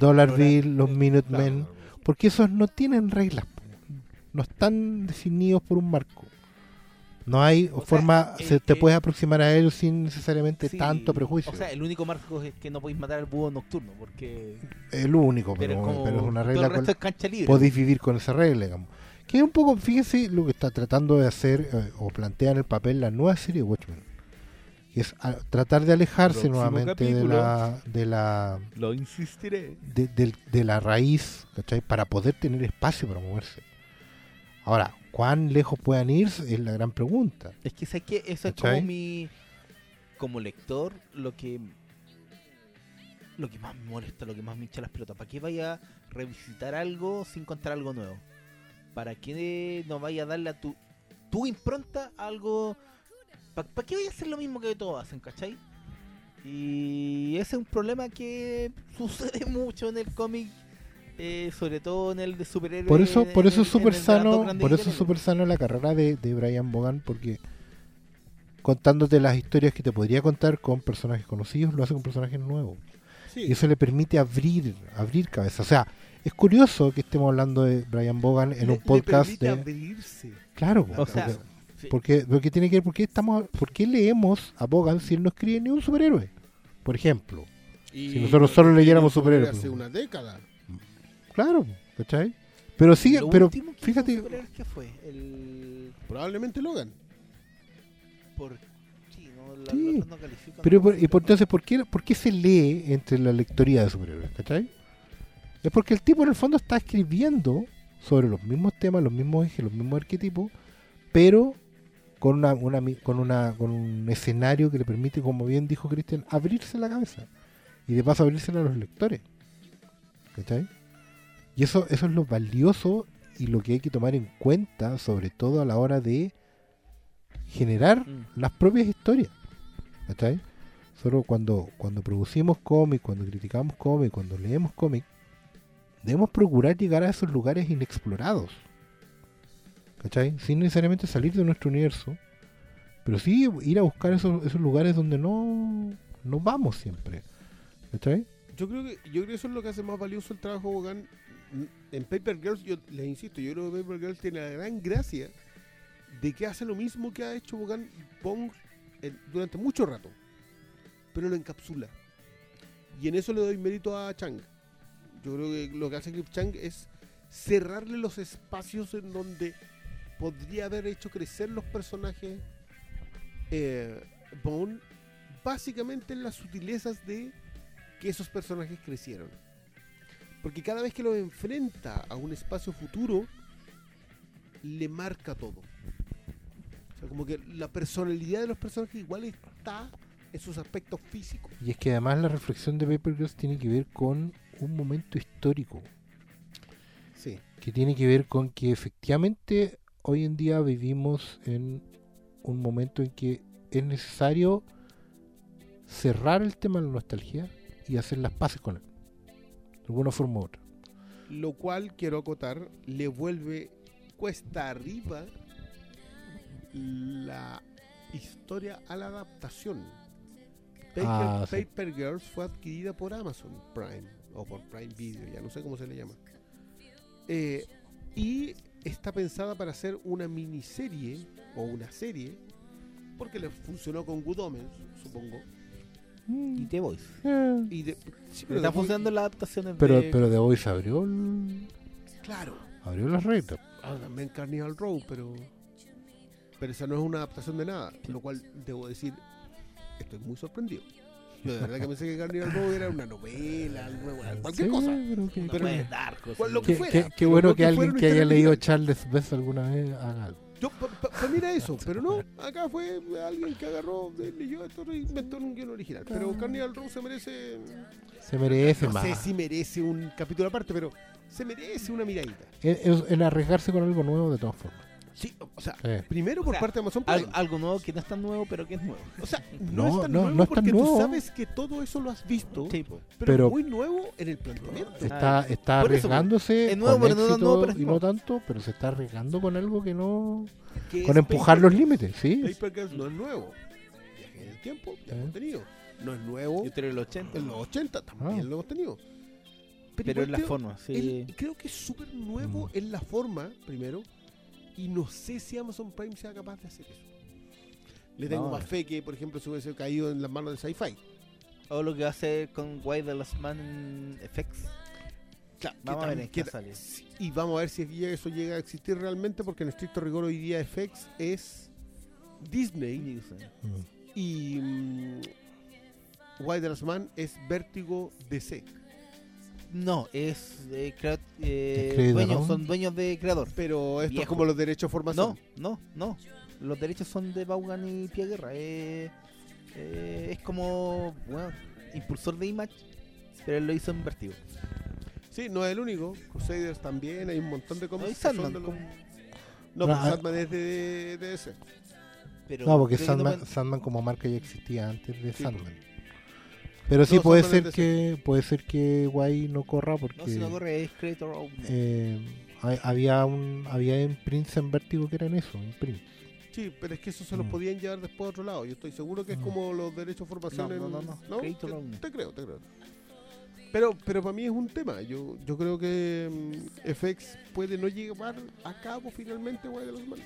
Dollarville, los Minutemen, porque esos no tienen reglas, no están definidos por un marco. No hay forma, te puedes aproximar a ellos sin necesariamente tanto prejuicio. O sea, el único marco es que no podéis matar al búho nocturno, porque... El único, pero es una regla. Todo el resto es cancha libre. Podéis vivir con esa regla, digamos. Que es un poco, fíjense lo que está tratando de hacer, o plantea en el papel la nueva serie de Watchmen. Que es tratar de alejarse nuevamente de la raíz, ¿cachai? Para poder tener espacio para moverse. Ahora, ¿cuán lejos puedan ir? Es la gran pregunta. Es que sé que eso, ¿cachai?, es como como lector, lo que más me molesta, lo que más me hincha las pelotas. ¿Para qué vaya a revisitar algo sin contar algo nuevo? ¿Para qué no vaya a darle a tu impronta a algo? ¿Para qué vaya a hacer lo mismo que todos hacen, cachai? Y ese es un problema que sucede mucho en el cómic. Sobre todo en el de superhéroes. Por eso es súper sano, la carrera de Brian Bogan, porque contándote las historias que te podría contar con personajes conocidos, lo hace con personajes nuevos. Sí. Y eso le permite abrir cabeza. O sea, es curioso que estemos hablando de Brian Bogan en un podcast de abrirse. Claro, o sea, porque tiene que ver por qué leemos a Bogan si él no escribe ni un superhéroe, por ejemplo. Y si nosotros solo leyéramos superhéroes hace una década. Claro, ¿cachai? Pero sigue, pero fíjate. ¿Qué fue? Probablemente Logan. No califican. Pero entonces, ¿por qué se lee entre la lectoría de superhéroes, ¿cachai? Es porque el tipo en el fondo está escribiendo sobre los mismos temas, los mismos ejes, los mismos arquetipos, pero con un escenario que le permite, como bien dijo Cristian, abrirse la cabeza y de paso abrírsela a los lectores, ¿cachai? Y eso es lo valioso y lo que hay que tomar en cuenta, sobre todo a la hora de generar las propias historias, ¿cachai? Solo cuando producimos cómics, cuando criticamos cómics, cuando leemos cómics, debemos procurar llegar a esos lugares inexplorados, ¿cachai? Sin necesariamente salir de nuestro universo, pero sí ir a buscar esos lugares donde no vamos siempre, ¿cachai? Yo creo que eso es lo que hace más valioso el trabajo de Bogan. En Paper Girls, yo les insisto, yo creo que Paper Girls tiene la gran gracia de que hace lo mismo que ha hecho Bogan durante mucho rato, pero lo encapsula. Y en eso le doy mérito a Chang. Yo creo que lo que hace Cliff Chang es cerrarle los espacios en donde podría haber hecho crecer los personajes Bone, básicamente en las sutilezas de que esos personajes crecieron. Porque cada vez que lo enfrenta a un espacio futuro, le marca todo. O sea, como que la personalidad de los personajes igual está en sus aspectos físicos. Y es que además la reflexión de Paper Girls tiene que ver con un momento histórico. Sí. Que tiene que ver con que efectivamente hoy en día vivimos en un momento en que es necesario cerrar el tema de la nostalgia y hacer las paces con él, de alguna forma u otra. Lo cual, quiero acotar, le vuelve cuesta arriba la historia a la adaptación. Paper Girls fue adquirida por Amazon Prime, o por Prime Video, ya no sé cómo se le llama. Y está pensada para hacer una miniserie, o una serie, porque le funcionó con Good Omens, supongo. Y The Voice. Sí, pero está funcionando las adaptaciones. Pero The Voice abrió Claro. Abrió las retas. Ah, también Carnival Row, pero esa no es una adaptación de nada, lo cual debo decir, estoy muy sorprendido. Yo de verdad que pensé que Carnival Row era una novela, cualquier sí, cosa. Pero no es dark, lo que fuera. Qué bueno que alguien que haya leído Charles Best alguna vez haga algo. Pues mira eso, pero no, acá fue alguien que agarró, leyó esto y inventó un guión original. Pero Carnival Row se merece. Se merece más. No sé si merece un capítulo aparte, pero se merece una miradita. En arriesgarse con algo nuevo de todas formas. Sí, o sea, primero por parte de Amazon Prime. Algo nuevo que no es tan nuevo, pero que es nuevo. O sea, no es tan nuevo porque tú sabes que todo eso lo has visto, sí, pero muy nuevo en el planteamiento. Está arriesgándose eso, nuevo, con éxito no, y no tanto, pero se está arriesgando con algo que no... Con empujar los límites, sí. Papercats no es nuevo. Viaje en el tiempo, ya hemos tenido. No es nuevo. Yo tengo el 80. En los 80 también lo hemos tenido. Pero en la forma, sí. Creo que es súper nuevo en la forma, primero. Y no sé si Amazon Prime sea capaz de hacer eso. Le tengo más fe que, por ejemplo, se hubiese caído en las manos de Sci-Fi. O lo que va a hacer con Why the Last Man FX. Claro, vamos a ver qué sale. Y vamos a ver si eso llega a existir realmente, porque en estricto rigor hoy día FX es Disney. Y Why the Last Man es Vértigo DC. No, es dueños, son dueños de creador. Pero esto es como los derechos de formación. No. Los derechos son de Vaughan y Pia Guerra. Es como impulsor de Image, pero él lo hizo en Vertigo. Sí, no es el único. Crusaders también, hay un montón de cómics. Sandman es de ese. Pero no, porque Sandman como marca ya existía antes de Sandman. Pero sí puede ser que Guay no corra porque no, si no corre es Creator Owned. Había en Prince en Vértigo que eran eso, en Prince. Sí, pero es que eso se los podían llevar después a otro lado. Yo estoy seguro que es como los derechos de formación. No. Creator Owned. Te creo. Pero para mí es un tema. Yo creo que FX puede no llevar a cabo finalmente Guay de los Manos.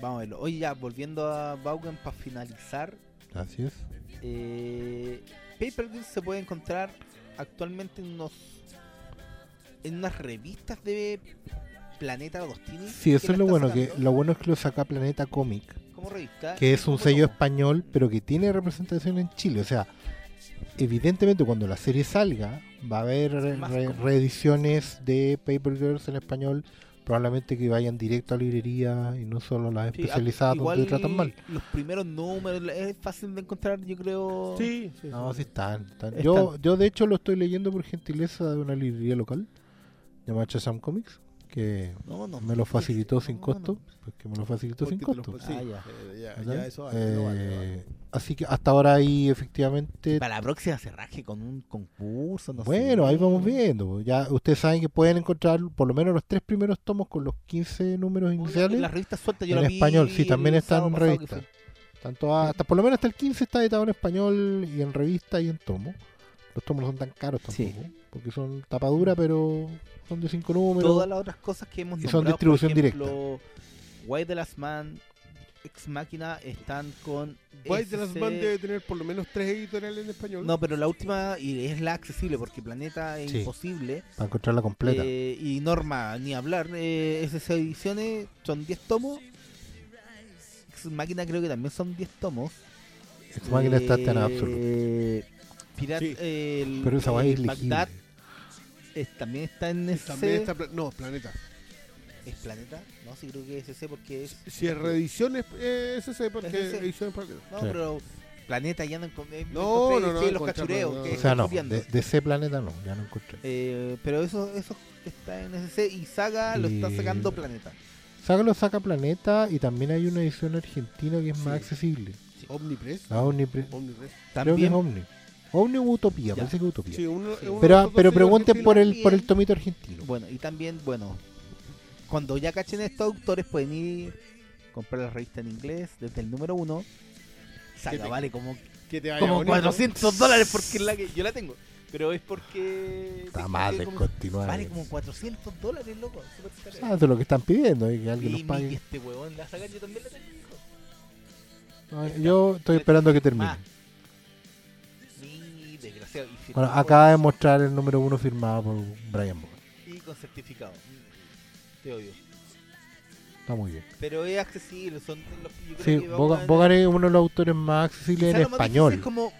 Vamos a verlo. Oye, ya volviendo a Vaughan para finalizar. Así es. Paperclip se puede encontrar actualmente en unas revistas de Planeta Agostini. Sí, eso es lo bueno, que lo saca Planeta Comic como revista, que es un sello español, pero que tiene representación en Chile. O sea, evidentemente cuando la serie salga va a haber reediciones de Paperclip en español, probablemente que vayan directo a librería y no solo las especializadas donde tratan mal. Los primeros números es fácil de encontrar, yo creo. Sí. No, sí están. Yo de hecho lo estoy leyendo por gentileza de una librería local llamada Shazam Comics, que me lo facilitó sin costo. Porque me lo facilitó sin costo. Así que hasta ahora ahí efectivamente... Para la próxima se raje con un concurso, ahí vamos viendo. Ya ustedes saben que pueden encontrar por lo menos los 3 primeros tomos con los 15 números iniciales. La revista suelta yo en la vi español, sí, también están en revista. Hasta por lo menos hasta el 15 está editado en español y en revista y en tomo. Los tomos no son tan caros tampoco, porque son tapadura, pero son de 5 números. Todas las otras cosas que hemos nombrado, son distribución por ejemplo, directa. Why the Last Man, Ex Máquina están con... Why the Last Man debe tener por lo menos 3 editoriales en español. No, pero la última y es la accesible, porque Planeta es imposible. Para encontrarla completa. Y Norma, ni hablar. SC Ediciones son 10 tomos. Ex Máquina creo que también son 10 tomos. Ex Máquina está en absoluto. Pero esa es Bagdad también está en SC. También está Planeta. ¿Es Planeta? No, sí creo que es SC porque es... Si es reedición es SC porque es edición es Planeta. No, pero Planeta ya no encontré. No, los cachureos. O sea, no, de ese Planeta no, ya no encontré. Pero eso está en SC y Saga lo está sacando Planeta. Saga lo saca Planeta y también hay una edición argentina que es más accesible. Omnipress. La Omnipress. También Omni Utopía, parece que Utopía. Sí, pero pregunten por el tomito argentino. Bueno, y también, cuando ya cachen estos autores pueden ir comprar la revista en inglés desde el número 1. Saga vale como $400 porque yo la tengo. Pero es porque... Está mal de continuar. Vale como $400, loco. Eso es lo que están pidiendo, que alguien los pague. Y este huevón, la saga yo también la tengo. Yo estoy esperando que termine. Acaba de mostrar el número 1 firmado por Brian Bogan. con certificado. Te odio. Está muy bien. Pero es accesible. Son los, yo creo sí, que Bogart es uno de los autores más accesibles en español. Es como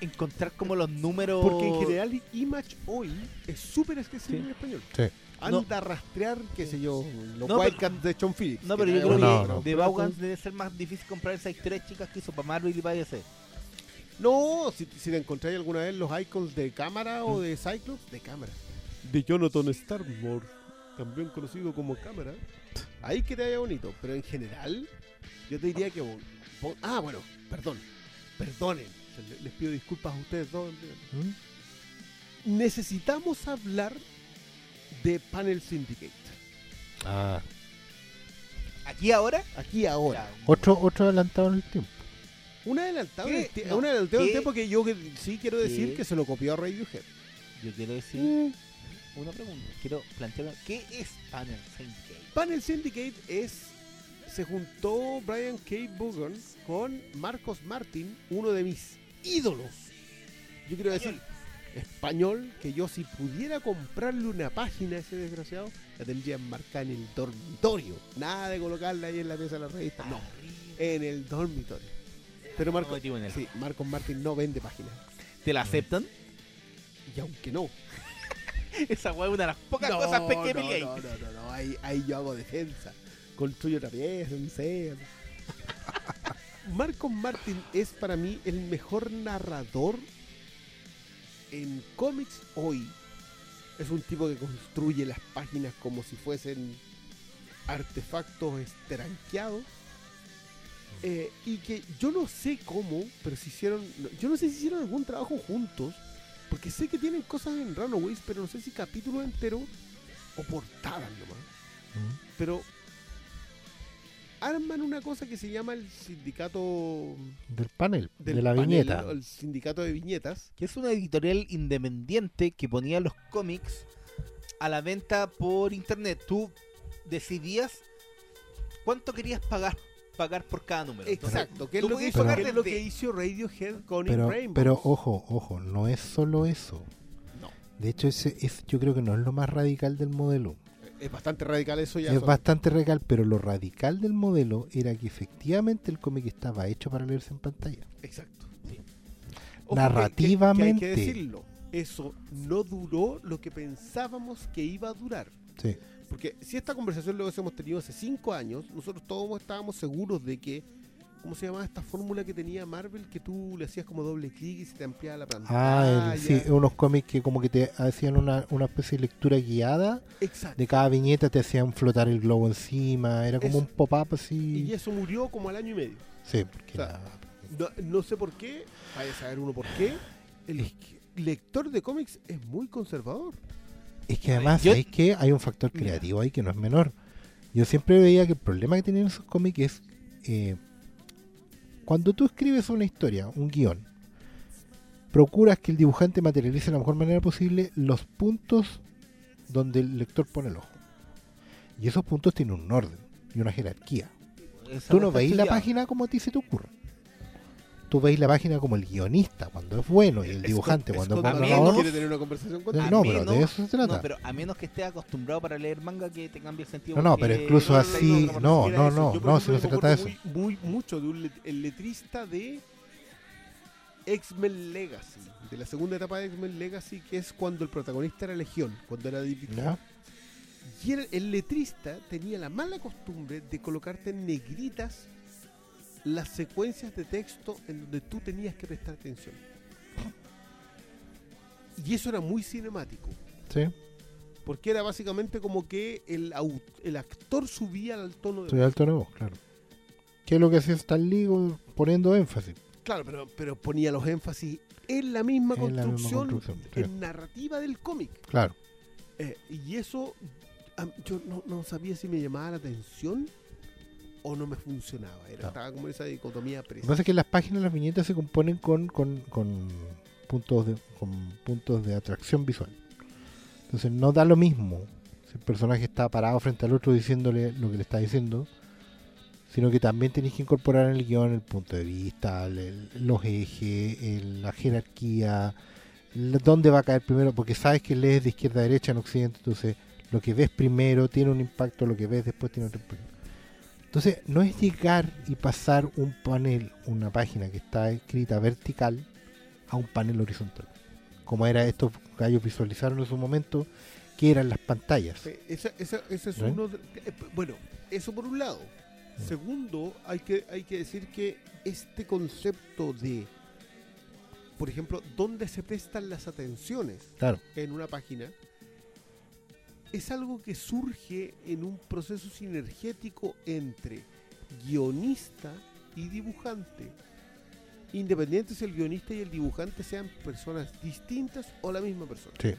encontrar como los números. Porque en general Image hoy es súper accesible en español. Sí. Anda a rastrear, qué sé yo, los Wildcats de John Phillips. No, pero yo creo que de Vaughan debe ser más difícil comprar esas historias chicas que hizo para Marvel y para DC. No, si te encontráis alguna vez los icons de cámara o de Cyclops, de cámara. De Jonathan Starboard, también conocido como cámara. Ahí que te haya bonito, pero en general, yo te diría que... Perdonen. Les pido disculpas a ustedes dos. Necesitamos hablar de Panel Syndicate. Ah. ¿Aquí ahora? Aquí ahora. Otro adelantado en el tiempo. Un adelantado del tiempo que yo sí quiero decir que se lo copió a Radiohead. Yo quiero decir una pregunta. Quiero plantear, ¿qué es Panel Syndicate? Panel Syndicate se juntó Brian K. Vaughan con Marcos Martin, uno de mis ídolos. Yo quiero decir, español, que yo si pudiera comprarle una página a ese desgraciado, la tendría enmarcada en el dormitorio. Nada de colocarla ahí en la mesa de la revista. No, en el dormitorio. Pero Marcos Martin no vende páginas. ¿Te la aceptan? Y aunque no. Esa hueá es una de las pocas cosas pequeñas. No. Ahí yo hago defensa. Construyo otra pieza, un ser. Marcos Martin es para mí el mejor narrador en cómics hoy. Es un tipo que construye las páginas como si fuesen artefactos estranqueados. Y que yo no sé cómo, pero yo no sé si hicieron algún trabajo juntos, porque sé que tienen cosas en Runaways, pero no sé si capítulo entero o portadas nomás. Pero arman una cosa que se llama el sindicato del panel, de la panel, viñeta, el sindicato de viñetas, que es una editorial independiente que ponía los cómics a la venta por internet. Tú decidías cuánto querías pagar por cada número. Exacto, que es lo que hizo Radiohead con In Rainbows. Pero ojo, no es solo eso. No. De hecho, yo creo que no es lo más radical del modelo. Es bastante radical eso ya. Bastante radical, pero lo radical del modelo era que efectivamente el cómic estaba hecho para leerse en pantalla. Exacto. Sí. Ojo, narrativamente. Que hay que decirlo. Eso no duró lo que pensábamos que iba a durar. Sí. Porque si esta conversación lo hemos tenido hace 5 años, nosotros todos estábamos seguros de que, ¿cómo se llamaba esta fórmula que tenía Marvel? Que tú le hacías como doble clic y se te ampliaba la pantalla. Sí, unos cómics que como que te hacían una especie de lectura guiada. Exacto. De cada viñeta te hacían flotar el globo encima, era como eso, un pop-up así. Y eso murió como al año y medio. Sí, porque no sé por qué, vaya a saber uno por qué, el lector de cómics es muy conservador. Es que además es que hay un factor creativo ahí que no es menor. Yo siempre veía que el problema que tienen esos cómics es cuando tú escribes una historia, un guión, procuras que el dibujante materialice de la mejor manera posible los puntos donde el lector pone el ojo. Y esos puntos tienen un orden y una jerarquía. Tú no veis la página como a ti se te ocurra. Tú veis la página como el guionista cuando es bueno y el dibujante cuando es malo. ¿Quiere tener una conversación contigo? No, pero de eso se trata. No, pero a menos que estés acostumbrado para leer manga que te cambie el sentido. No, pero incluso así. No, si no se trata de eso. Muy mucho de el letrista de X-Men Legacy, de la segunda etapa de X-Men Legacy, que es cuando el protagonista era Legión, cuando era División. Y el letrista tenía la mala costumbre de colocarte en negritas las secuencias de texto en donde tú tenías que prestar atención. Y eso era muy cinemático. Sí. Porque era básicamente como que el actor subía al tono de voz. Subía al tono de voz, claro. ¿Qué es lo que hacía Stan Lee poniendo énfasis? Claro, pero ponía los énfasis en la misma construcción en narrativa del cómic. Claro. Y eso, yo no sabía si me llamaba la atención o no me funcionaba, estaba como esa dicotomía presa. Lo que pasa es que las páginas, las viñetas se componen con puntos de atracción visual. Entonces no da lo mismo si el personaje está parado frente al otro diciéndole lo que le está diciendo, sino que también tenés que incorporar en el guión el punto de vista, los ejes, la jerarquía, dónde va a caer primero, porque sabes que lees de izquierda a derecha en Occidente, entonces lo que ves primero tiene un impacto, lo que ves después tiene otro impacto. Entonces, no es llegar y pasar un panel, una página que está escrita vertical, a un panel horizontal, como era estos gallos visualizaron en su momento, que eran las pantallas. Ese es, ¿no?, uno de, bueno, eso por un lado. Segundo, hay que decir que este concepto de, por ejemplo, dónde se prestan las atenciones, claro, en una página, es algo que surge en un proceso sinergético entre guionista y dibujante, independiente si el guionista y el dibujante sean personas distintas o la misma persona. Sí.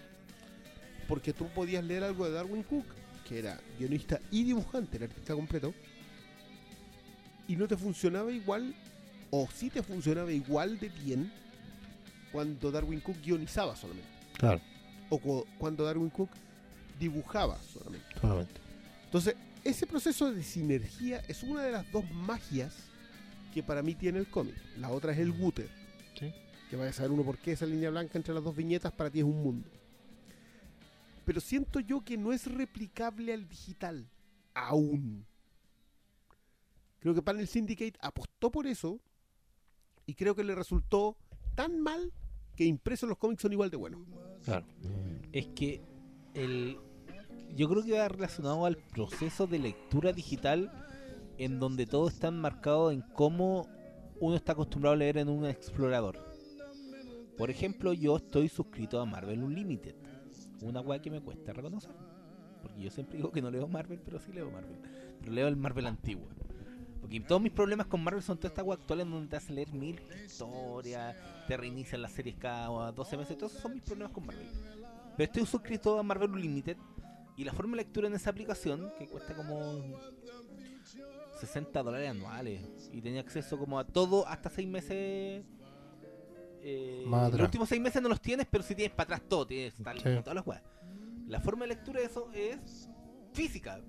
Porque tú podías leer algo de Darwin Cook, que era guionista y dibujante, el artista completo, y no te funcionaba igual, o sí te funcionaba igual de bien, cuando Darwin Cook guionizaba solamente. Claro. O cuando Darwin Cook dibujaba solamente. Entonces, ese proceso de sinergia es una de las dos magias que para mí tiene el cómic. La otra es el gutter. Sí. Que vaya a saber uno por qué esa línea blanca entre las dos viñetas para ti es un mundo. Pero siento yo que no es replicable al digital. Aún. Creo que Panel Syndicate apostó por eso y creo que le resultó tan mal que impresos los cómics son igual de buenos. Claro. Es que yo creo que va relacionado al proceso de lectura digital, en donde todo está enmarcado en cómo uno está acostumbrado a leer en un explorador. Por ejemplo, yo estoy suscrito a Marvel Unlimited, una weá que me cuesta reconocer, porque yo siempre digo que no leo Marvel, pero sí leo Marvel, pero leo el Marvel antiguo. Porque todos mis problemas con Marvel son toda esta web actual en donde te hacen leer 1000 historias, te reinician las series cada 12 meses, todos esos son mis problemas con Marvel. Pero estoy suscrito a Marvel Unlimited y la forma de lectura en esa aplicación, que cuesta como $60 anuales, y tenía acceso como a todo hasta 6 meses. Los últimos 6 meses no los tienes, pero si tienes para atrás todo, tienes tal, sí, todas las weas. La forma de lectura de eso es física.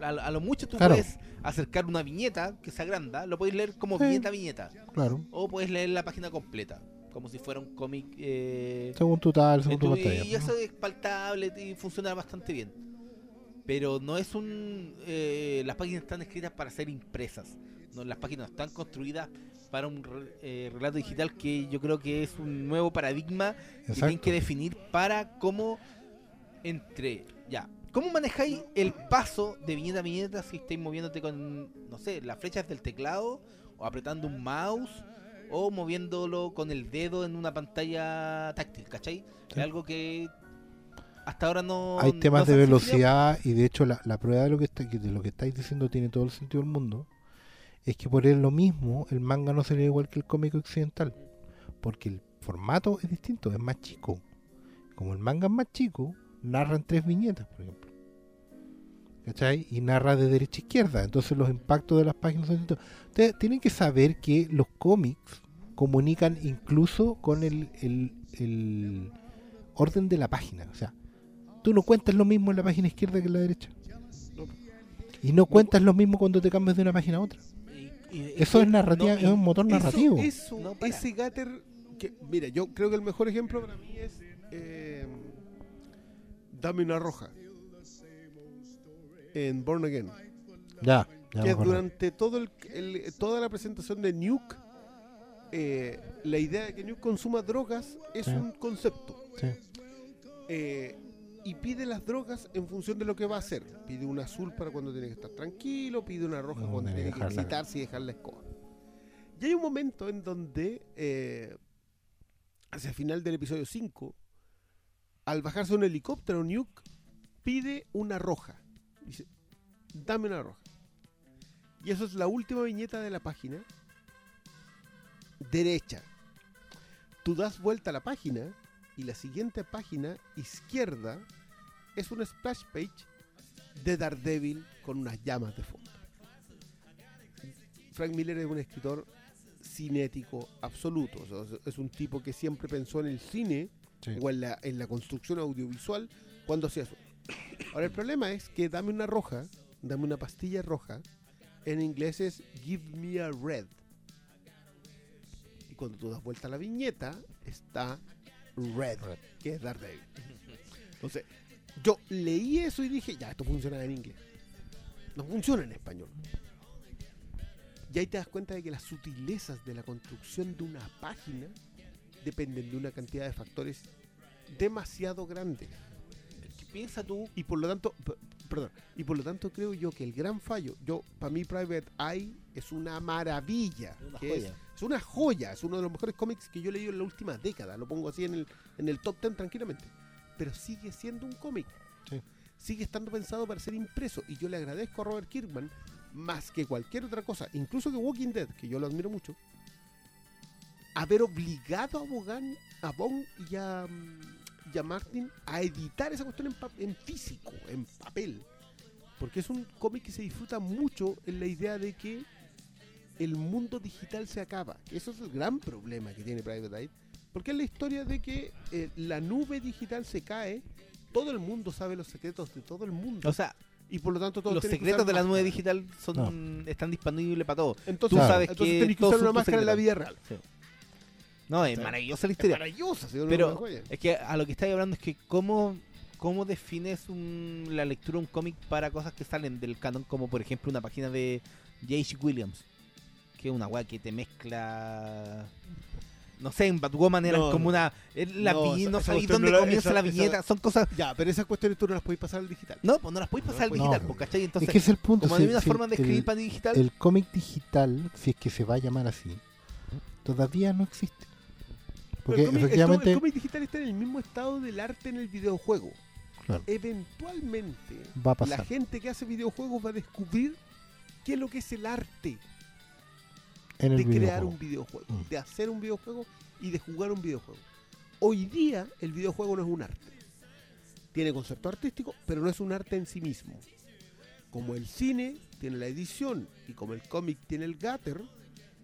A lo mucho tú, claro, puedes acercar una viñeta que se agranda, lo puedes leer como, sí, viñeta a viñeta, claro, o puedes leer la página completa como si fuera un cómic, según tu tal, según tu pantalla, y eso es palpable y funciona bastante bien, pero no es un las páginas están escritas para ser impresas, no, las páginas están construidas para un relato digital, que yo creo que es un nuevo paradigma. Exacto. Que tienen que definir para cómo entre ya. ¿Cómo manejáis el paso de viñeta a viñeta si estáis moviéndote con, no sé, las flechas del teclado, o apretando un mouse, o moviéndolo con el dedo en una pantalla táctil, ¿cachai? Sí. Es algo que hasta ahora no... Hay temas de velocidad, y de hecho la prueba de lo que estáis diciendo tiene todo el sentido del mundo, es que por él lo mismo, el manga no sería igual que el cómic occidental, porque el formato es distinto, es más chico. Como el manga es más chico, narran 3 viñetas, por ejemplo, ¿cachai? Y narra de derecha a izquierda, entonces los impactos de las páginas son distintos. Ustedes tienen que saber que los cómics comunican incluso con el orden de la página, o sea, tú no cuentas lo mismo en la página izquierda que en la derecha, y no cuentas lo mismo cuando te cambias de una página a otra. Eso es narrativa, no, es un motor narrativo. Eso no, ese gutter que, mira, yo creo que el mejor ejemplo para mí es Dame una roja en Born Again, ya que durante todo toda la presentación de Nuke, la idea de que Nuke consuma drogas es, sí, un concepto, sí, y pide las drogas en función de lo que va a hacer. Pide un azul para cuando tiene que estar tranquilo, pide una roja cuando tiene que excitarse y dejar la escoba. Y hay un momento en donde hacia el final del episodio 5, al bajarse un helicóptero, Nuke pide una roja. Dice, dame una roja. Y eso es la última viñeta de la página. Derecha. Tú das vuelta a la página y la siguiente página, izquierda, es una splash page de Daredevil con unas llamas de fondo. Frank Miller es un escritor cinético absoluto. O sea, es un tipo que siempre pensó en el cine, sí, o en la construcción audiovisual cuando hacía eso. Ahora, el problema es que dame una roja, dame una pastilla roja, en inglés es give me a red, y cuando tú das vuelta a la viñeta está red, que es Daredevil. Entonces Yo leí eso y dije, ya, esto funciona en inglés. No funciona en español. Y ahí te das cuenta de que las sutilezas de la construcción de una página dependen de una cantidad de factores demasiado grandes. ¿Qué piensas tú? Y por lo tanto, y por lo tanto creo yo que el gran fallo, para mí Private Eye es una maravilla, es una joya, es uno de los mejores cómics que yo he leído en la última década, lo pongo así en el top 10 tranquilamente, pero sigue siendo un cómic, sí. Sigue estando pensado para ser impreso, y yo le agradezco a Robert Kirkman más que cualquier otra cosa, incluso que Walking Dead, que yo lo admiro mucho, haber obligado a Vaughan, a Bong y a Martin a editar esa cuestión en físico, en papel, porque es un cómic que se disfruta mucho en la idea de que el mundo digital se acaba. Eso es el gran problema que tiene Private Eye, porque es la historia de que la nube digital se cae, todo el mundo sabe los secretos de todo el mundo, o sea, y por lo tanto todos los secretos de la nube digital son están disponibles para todos. Entonces, tú sabes que tienes que usar una máscara en la vida real. Sí. No, es maravillosa la historia. Es maravillosa, pero es que a lo que estáis hablando es que cómo defines la lectura de un cómic para cosas que salen del canon, como por ejemplo una página de J.H. Williams, que es una weá que te mezcla. No sé, en Batwoman eran como una. No sabéis dónde comienza la viñeta. Son cosas. Ya, pero esas cuestiones tú no las podéis pasar al digital. No, pues no las podéis pasar al digital, pues, ¿cachai? Entonces, es que es el punto. Como hay una forma de escribir para digital. El cómic digital, si es que se va a llamar así, todavía no existe. Porque el cómic digital está en el mismo estado del arte en el videojuego. Claro. Eventualmente, va a pasar. La gente que hace videojuegos va a descubrir qué es lo que es el arte de crear un videojuego, de hacer un videojuego y de jugar un videojuego. Hoy día, el videojuego no es un arte. Tiene concepto artístico, pero no es un arte en sí mismo. Como el cine tiene la edición y como el cómic tiene el gutter,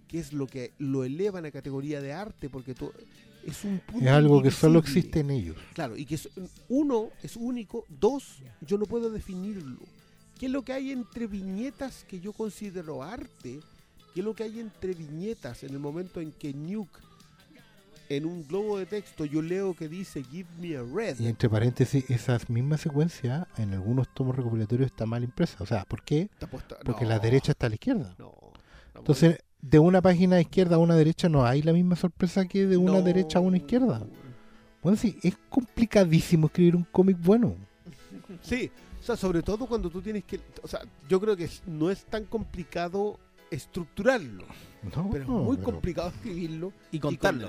que es lo que lo eleva a la categoría de arte, porque es un punto. Es algo que solo existe en ellos. Claro, y que uno es único, dos, yo no puedo definirlo. ¿Qué es lo que hay entre viñetas que yo considero arte? ¿Qué es lo que hay entre viñetas en el momento en que Nuke, en un globo de texto, yo leo que dice "Give me a red"? Y entre paréntesis, esa misma secuencia en algunos tomos recopilatorios está mal impresa. O sea, ¿por qué? Porque la derecha está a la izquierda. Entonces, de una página izquierda a una derecha no hay la misma sorpresa que de una derecha a una izquierda. Bueno, sí, es complicadísimo escribir un cómic bueno. Sí, o sea, sobre todo cuando tú tienes que... O sea, yo creo que no es tan complicado estructurarlo, pero es muy complicado escribirlo y contarlo.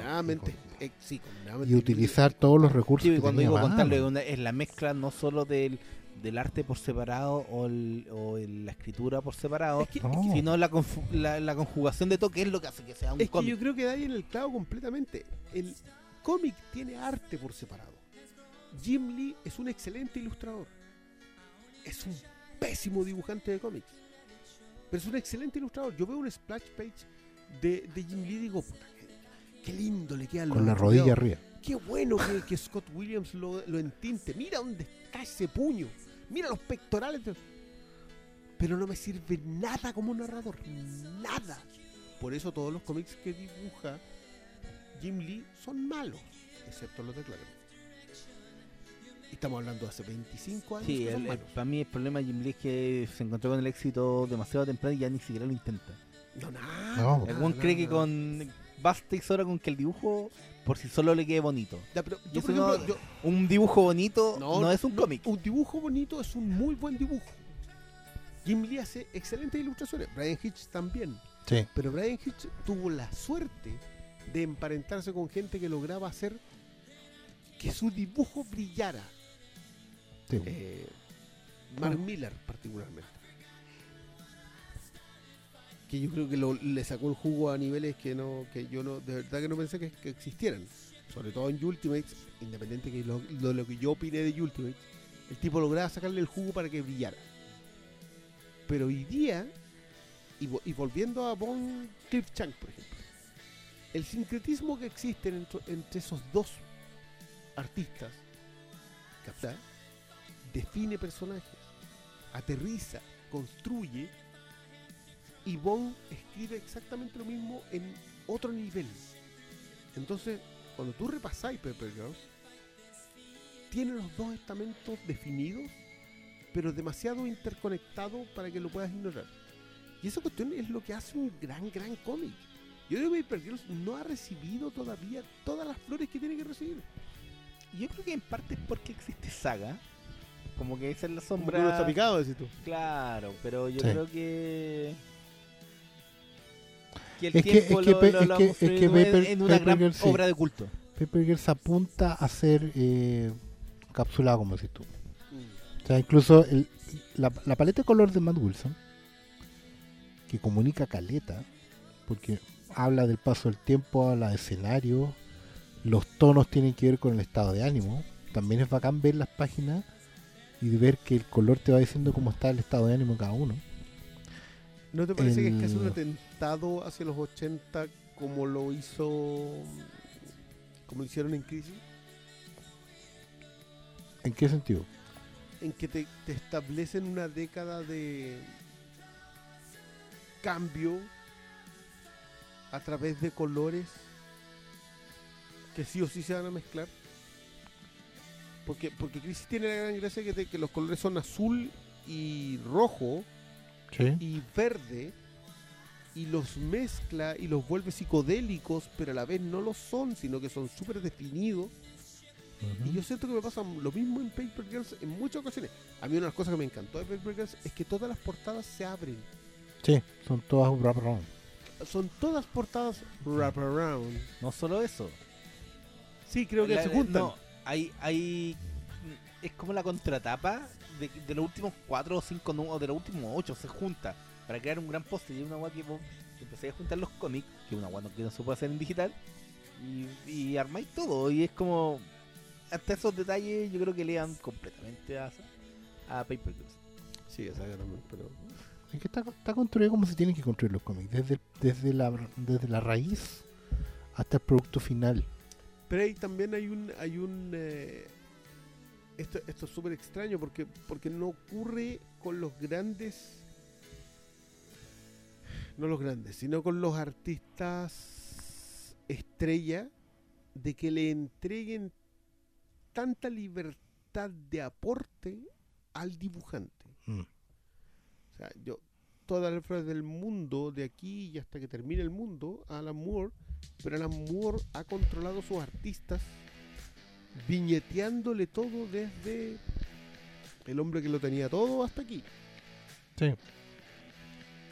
Y utilizar todos los recursos que cuando digo contarlo, es la mezcla no solo del arte por separado o la escritura por separado, sino la conjugación de todo, que es lo que hace que sea un cómic. Yo creo que da ahí en el clavo completamente. El cómic tiene arte por separado. Jim Lee es un excelente ilustrador. Es un pésimo dibujante de cómics, pero es un excelente ilustrador. Yo veo un splash page de Jim Lee y digo, puta, qué lindo le queda. Con la rodilla arriba. Qué bueno que Scott Williams lo entinte. Mira dónde está ese puño. Mira los pectorales. Pero no me sirve nada como narrador. Nada. Por eso todos los cómics que dibuja Jim Lee son malos, excepto los de Claremont. Estamos hablando de hace 25 años. Sí, para mí el problema de Jim Lee es que se encontró con el éxito demasiado temprano y ya ni siquiera lo intenta. Cree que basta y sobra con que el dibujo por sí solo le quede bonito. Ya, pero yo, por ejemplo, un dibujo bonito no es un cómic. Un dibujo bonito es un muy buen dibujo. Jim Lee hace excelentes ilustraciones. Brian Hitch también. Sí. Pero Brian Hitch tuvo la suerte de emparentarse con gente que lograba hacer que su dibujo brillara. Sí. Mark Millar particularmente, que yo creo que le sacó el jugo a niveles que yo de verdad que no pensé que existieran, sobre todo en Ultimates. Independiente que lo que yo opiné de Ultimates, el tipo lograba sacarle el jugo para que brillara. Pero hoy día, y volviendo a Von Cliff Chang, por ejemplo, el sincretismo que existe entre esos dos artistas, ¿captar? Define personajes, aterriza, construye. Y Bond escribe exactamente lo mismo en otro nivel. Entonces, cuando tú repasáis Paper Girls, tiene los dos estamentos definidos, pero demasiado interconectado para que lo puedas ignorar. Y esa cuestión es lo que hace un gran cómic. Yo creo que Paper Girls no ha recibido todavía todas las flores que tiene que recibir. Yo creo que en parte es porque existe Saga, como que esa es la sombra. Como que uno está picado, decís tú. Claro, pero yo creo que el tiempo lo ha construido en una gran obra de culto. Paper Girls apunta a ser capsulado, como decís tú. O sea, incluso la paleta de color de Matt Wilson, que comunica caleta, porque habla del paso del tiempo, habla de escenarios, los tonos tienen que ver con el estado de ánimo. También es bacán ver las páginas y ver que el color te va diciendo cómo está el estado de ánimo de cada uno. ¿No te parece que es casi un atentado hacia los 80 como lo hicieron en Crisis? ¿En qué sentido? En que te establecen una década de cambio a través de colores que sí o sí se van a mezclar, porque Crisis tiene la gran gracia que los colores son azul y rojo, ¿sí?, y verde, y los mezcla y los vuelve psicodélicos, pero a la vez no lo son, sino que son súper definidos. Uh-huh. Y yo siento que me pasa lo mismo en Paper Girls en muchas ocasiones. A mí una de las cosas que me encantó de Paper Girls es que todas las portadas se abren. Sí, son todas wraparound. Son todas portadas wraparound. No solo eso. Sí, creo que se juntan. No, hay es como la contratapa de los últimos 4 o 5, o de los últimos 8 se junta para crear un gran póster. Y una guay que vos empecé a juntar los cómics, que una guay no, que no se puede hacer en digital, y armáis todo. Y es como, hasta esos detalles yo creo que le dan completamente a Paper Girls. Sí, esa también, pero es que está construido como se tienen que construir los cómics, desde la raíz hasta el producto final. Pero ahí también hay un esto es súper extraño porque no ocurre con los grandes, sino con los artistas estrella, de que le entreguen tanta libertad de aporte al dibujante. O sea, yo todas las flores del mundo, de aquí y hasta que termine el mundo, a Alan Moore, pero Alan Moore ha controlado a sus artistas viñeteándole todo, desde el hombre que lo tenía todo hasta aquí. Sí.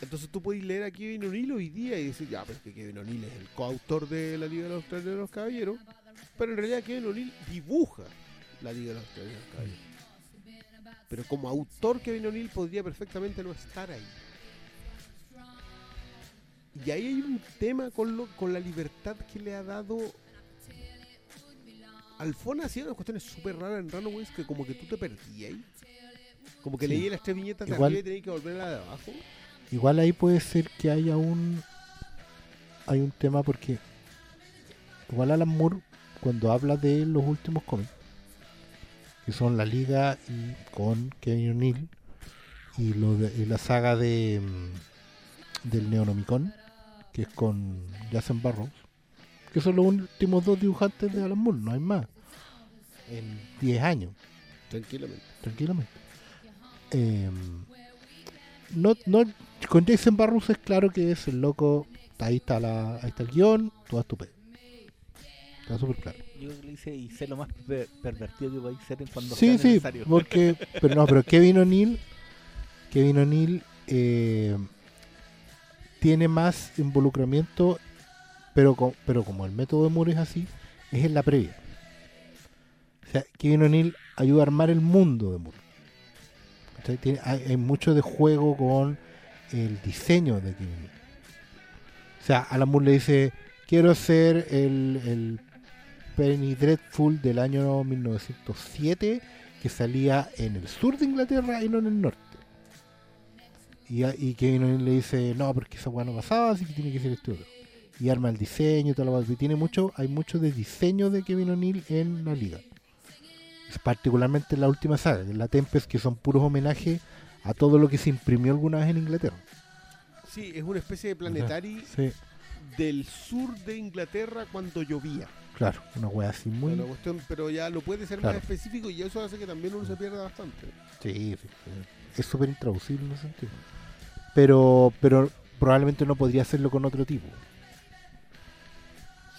Entonces tú puedes leer a Kevin O'Neill hoy día y decir, pero es que Kevin O'Neill es el coautor de la Liga de los Tres de los Caballeros, pero en realidad Kevin O'Neill dibuja la Liga de los Tres de los Caballeros. Pero como autor, Kevin O'Neill podría perfectamente no estar ahí. Y ahí hay un tema con la libertad que le ha dado Alfona. Hacía unas cuestiones súper raras en Runaways, que como que tú te perdías, como que leías las 3 viñetas de arriba y tenías que volver a la de abajo. Igual ahí puede ser que haya un tema, porque igual Alan Moore, cuando habla de los últimos cómics, que son la Liga y con Kevin O'Neill y la saga del Neonomicon, que es con Jason Burroughs, que son los últimos 2 dibujantes de Alan Moore, no hay más, en 10 años tranquilamente. No, con Jason Burroughs es claro que es el loco, ahí está el guión, todo estupendo, está súper claro. Yo le hice y sé lo más pervertido que voy a hacer en cuando sea necesario. Sí, porque pero Kevin O'Neill tiene más involucramiento, pero como el método de Moore es así, es en la previa. O sea, Kevin O'Neill ayuda a armar el mundo de Moore. O sea, hay mucho de juego con el diseño de Kevin O'Neill. O sea, Alan Moore le dice, quiero ser el Penny Dreadful del año 1907, que salía en el sur de Inglaterra y no en el norte. Y Kevin O'Neill le dice, no, porque esa hueá no pasaba, así que tiene que ser este otro. Y arma el diseño, toda la cosa. Y hay mucho de diseño de Kevin O'Neill en la Liga. Particularmente en la última saga, en la Tempest, que son puros homenajes a todo lo que se imprimió alguna vez en Inglaterra. Sí, es una especie de planetary. Sí. del sur de Inglaterra cuando llovía. Claro, una hueá así muy... Pero, ya lo puede ser más específico, y eso hace que también uno se pierda bastante. Sí, es súper intraducible en ese sentido. Pero probablemente no podría hacerlo con otro tipo.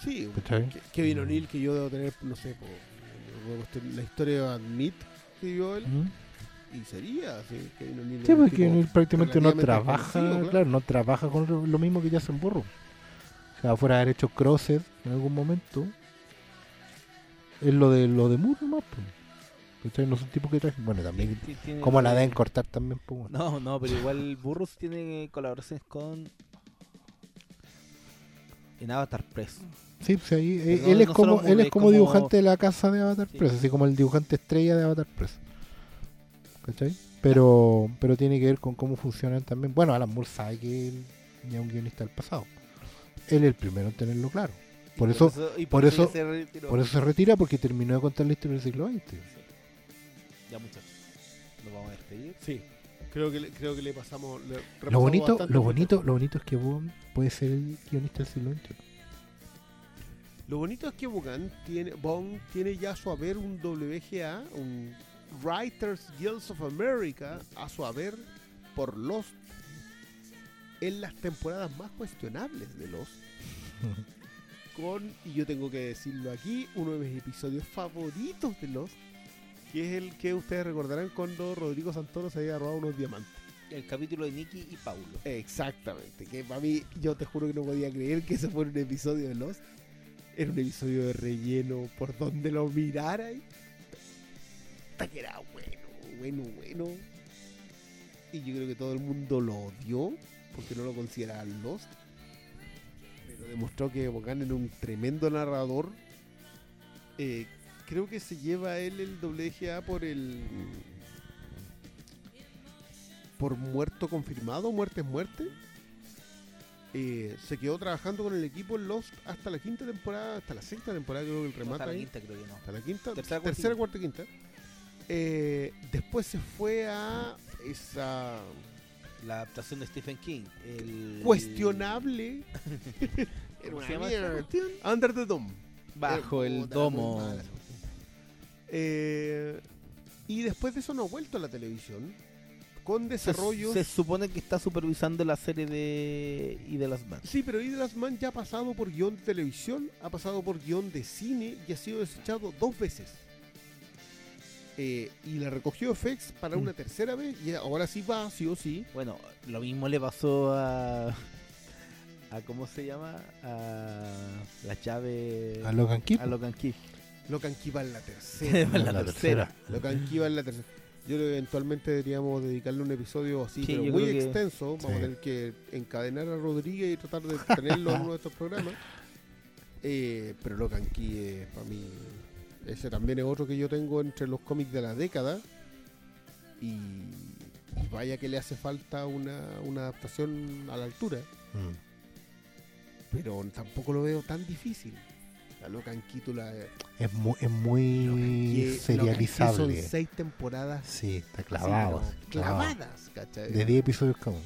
Sí, Kevin O'Neill, que yo debo tener, no sé, la historia de Admit que vio él, y sería así. Kevin O'Neill, sí, porque Kevin O'Neill prácticamente no trabaja, no trabaja con lo mismo que ya hacen Burrow. O sea, fuera de haber hecho crosses en algún momento, es lo de Moore nomás, pues. No son tipos que traen. Bueno, también sí, como la deben cortar también, pues, bueno. No, pero igual Burroughs tiene colaboraciones con en Avatar Press. Sí, pues ahí él es como dibujante de la casa de Avatar Press, así como el dibujante estrella de Avatar Press. ¿Cachai? Pero tiene que ver con cómo funcionan también. Bueno, Alan Moore sabe que él ya es un guionista del pasado. Él es el primero en tenerlo claro. Por eso se retira, porque terminó de contar la historia del siglo XX. Sí. Ya, muchachos, nos vamos a despedir. Sí. Creo que le pasamos. Lo bonito es que Bogan puede ser el guionista del siglo XX. Lo bonito es que Bogan tiene ya a su haber un WGA, un Writers Guild of America, a su haber por Lost, en las temporadas más cuestionables de Lost. Y yo tengo que decirlo aquí, uno de mis episodios favoritos de Lost, que es el que ustedes recordarán cuando Rodrigo Santoro se había robado unos diamantes. El capítulo de Nicky y Paulo. Exactamente, que para mí, yo te juro que no podía creer que ese fuera un episodio de Lost. Era un episodio de relleno, por donde lo mirara. Hasta que era bueno. Y yo creo que todo el mundo lo odió, porque no lo consideraban Lost. Pero demostró que Bogan era un tremendo narrador. Creo que se lleva él el WGA por muerto confirmado, muerte. Se quedó trabajando con el equipo Lost hasta la quinta temporada, hasta la sexta temporada, creo que el remate. Hasta la quinta, creo que no. Hasta la quinta, tercera, cuarta y quinta. Después se fue a esa... La adaptación de Stephen King. Cuestionable. Era una mierda. Under the Dome. Bajo el domo. Y después de eso no ha vuelto a la televisión. Con desarrollos. Se supone que está supervisando la serie de Ida Lastman. Sí, pero Ida Lastman ya ha pasado por guión de televisión, ha pasado por guión de cine y ha sido desechado 2 veces. Y la recogió FX para una tercera vez, y ahora sí va, sí o sí. Bueno, lo mismo le pasó a ¿cómo se llama? A la llave. A Logan Keep. Logan Keep va en la tercera. Yo creo que eventualmente deberíamos dedicarle un episodio así, sí, pero muy extenso. Vamos a tener que encadenar a Rodríguez y tratar de tenerlo en uno de estos programas. Pero Logan Key, para mí, ese también es otro que yo tengo entre los cómics de la década. Y vaya que le hace falta una adaptación a la altura. Pero tampoco lo veo tan difícil. La Locan Key es muy serializable. Locan Key son 6 temporadas. Sí, está clavado. Clavadas, ¿cachai? De 10 episodios cada uno.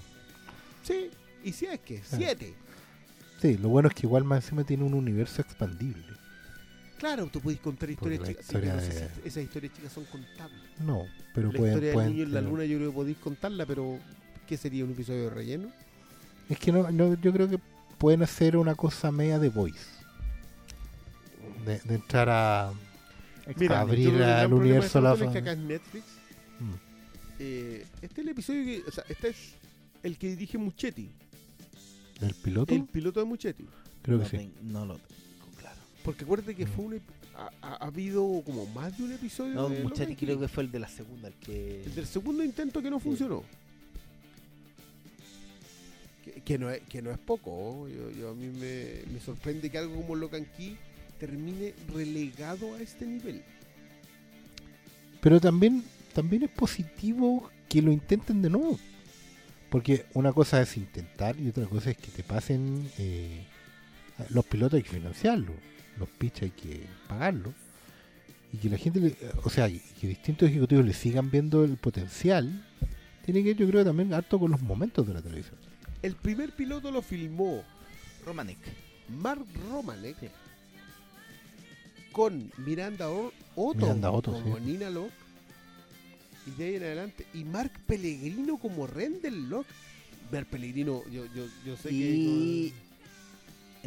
Sí, y si es que 7. Sí, lo bueno es que igual más encima tiene un universo expandible. Claro, tú puedes contar historias chicas. Esas historias chicas son contables. No, pero La historia del niño en la luna yo creo que podéis contarla, pero ¿qué sería un episodio de relleno? Es que no, yo creo que pueden hacer una cosa media de Voice. De entrar a abrir al universo la fan. Acá es Netflix. Este es el episodio que, o sea, este es el que dirige Muschietti. ¿El piloto? El piloto de Muschietti. No lo tengo claro. Porque acuérdate que fue ha habido como más de un episodio. No, Muschietti creo que fue el de la segunda, el del segundo intento que no funcionó. Que no es poco. Yo a mí me sorprende que algo como Locan Key termine relegado a este nivel. Pero también es positivo que lo intenten de nuevo. Porque una cosa es intentar y otra cosa es que te pasen. Los pilotos hay que financiarlos, los pitch hay que pagarlos. Y que la gente, que distintos ejecutivos le sigan viendo el potencial, tiene que ir, yo creo, también harto con los momentos de la televisión. El primer piloto lo filmó Romanek. Mark Romanek, sí. Con Miranda Otto como sí. Nina Locke. Y de ahí en adelante. Y Mark Pellegrino como Rendell Locke. Mark Pellegrino, yo sé y... que...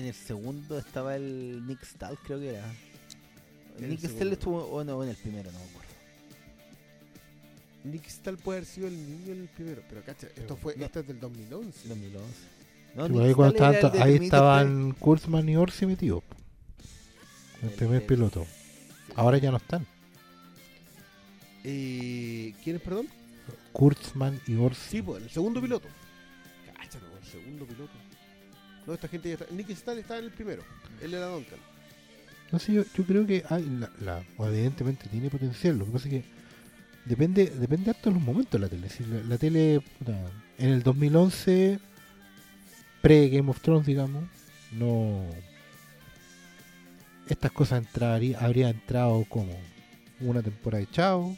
En el segundo estaba el Nick Stahl, creo que era. Nick Stahl estuvo en el primero, no me acuerdo. Nick Stahl puede haber sido el niño en el primero, pero cacha, esto es del 2011. 2011. No, ahí estaban Kurtzman y Orsi metidos. El primer piloto. Sí. Ahora ya no están. ¿Quiénes, perdón? Kurtzman y Orsi. Sí, pues, el segundo piloto. Cáchate, el segundo piloto. No, esta gente ya está. Nick Stahl estaba en el primero. Él era Duncan. No sé, yo creo que evidentemente tiene potencial. Lo que pasa es que depende harto de los momentos de la tele. Si la tele, en el 2011, pre-Game of Thrones, digamos, no. Estas cosas habría entrado como una temporada de Chao,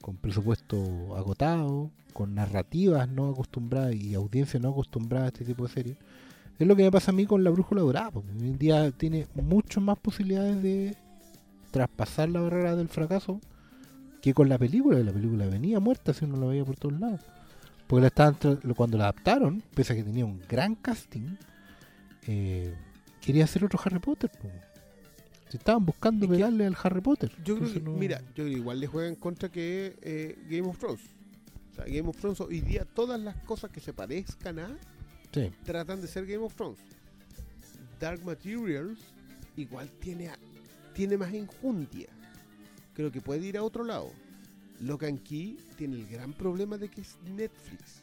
con presupuesto agotado, con narrativas no acostumbradas y audiencia no acostumbrada a este tipo de series. Es lo que me pasa a mí con La Brújula Dorada, porque hoy en día tiene muchas más posibilidades de traspasar la barrera del fracaso que con la película. La película venía muerta si uno la veía por todos lados, porque cuando la adaptaron, pese a que tenía un gran casting, quería hacer otro Harry Potter, pues. Se estaban buscando pegarle al Harry Potter. Yo creo que, yo creo igual le juegan contra que Game of Thrones. O sea, Game of Thrones hoy día, todas las cosas que se parezcan a... Sí. Tratan de ser Game of Thrones. Dark Materials igual tiene más enjundia. Creo que puede ir a otro lado. Locan Key tiene el gran problema de que es Netflix.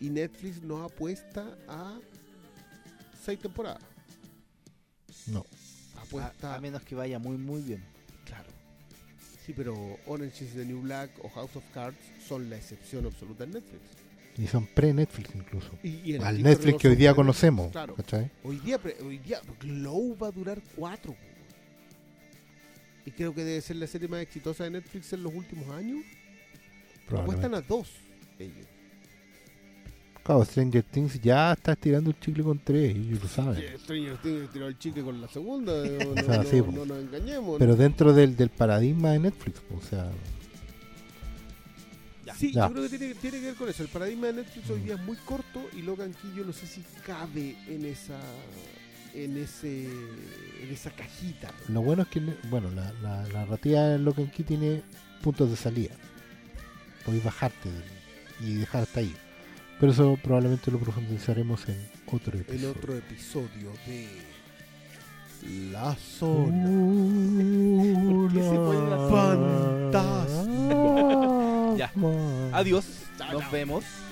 Y Netflix no apuesta a 6 temporadas. No. Apuesta a menos que vaya muy, muy bien. Claro. Sí, pero Orange is the New Black o House of Cards son la excepción absoluta en Netflix. Y son pre-Netflix incluso. Al Netflix que hoy día conocemos. Claro. Hoy día Glow va a durar 4. Y creo que debe ser la serie más exitosa de Netflix en los últimos años. Apuestan a 2 ellos. Claro, Stranger Things ya está estirando el chicle con 3, y lo saben. Stranger Things tiró el chicle con la segunda. No nos engañemos. Pero dentro del paradigma de Netflix, o sea... Sí, yo creo que tiene que ver con eso. El paradigma de Netflix hoy día es muy corto, y Locan Key yo no sé si cabe en esa cajita. Lo bueno es que la narrativa de Locan Key tiene puntos de salida. Podéis bajarte y dejar hasta ahí. Pero eso probablemente lo profundizaremos en otro episodio. En otro episodio de La Zona. ¿Por qué se pone la fantasma? Ya. Adiós. Nos vemos.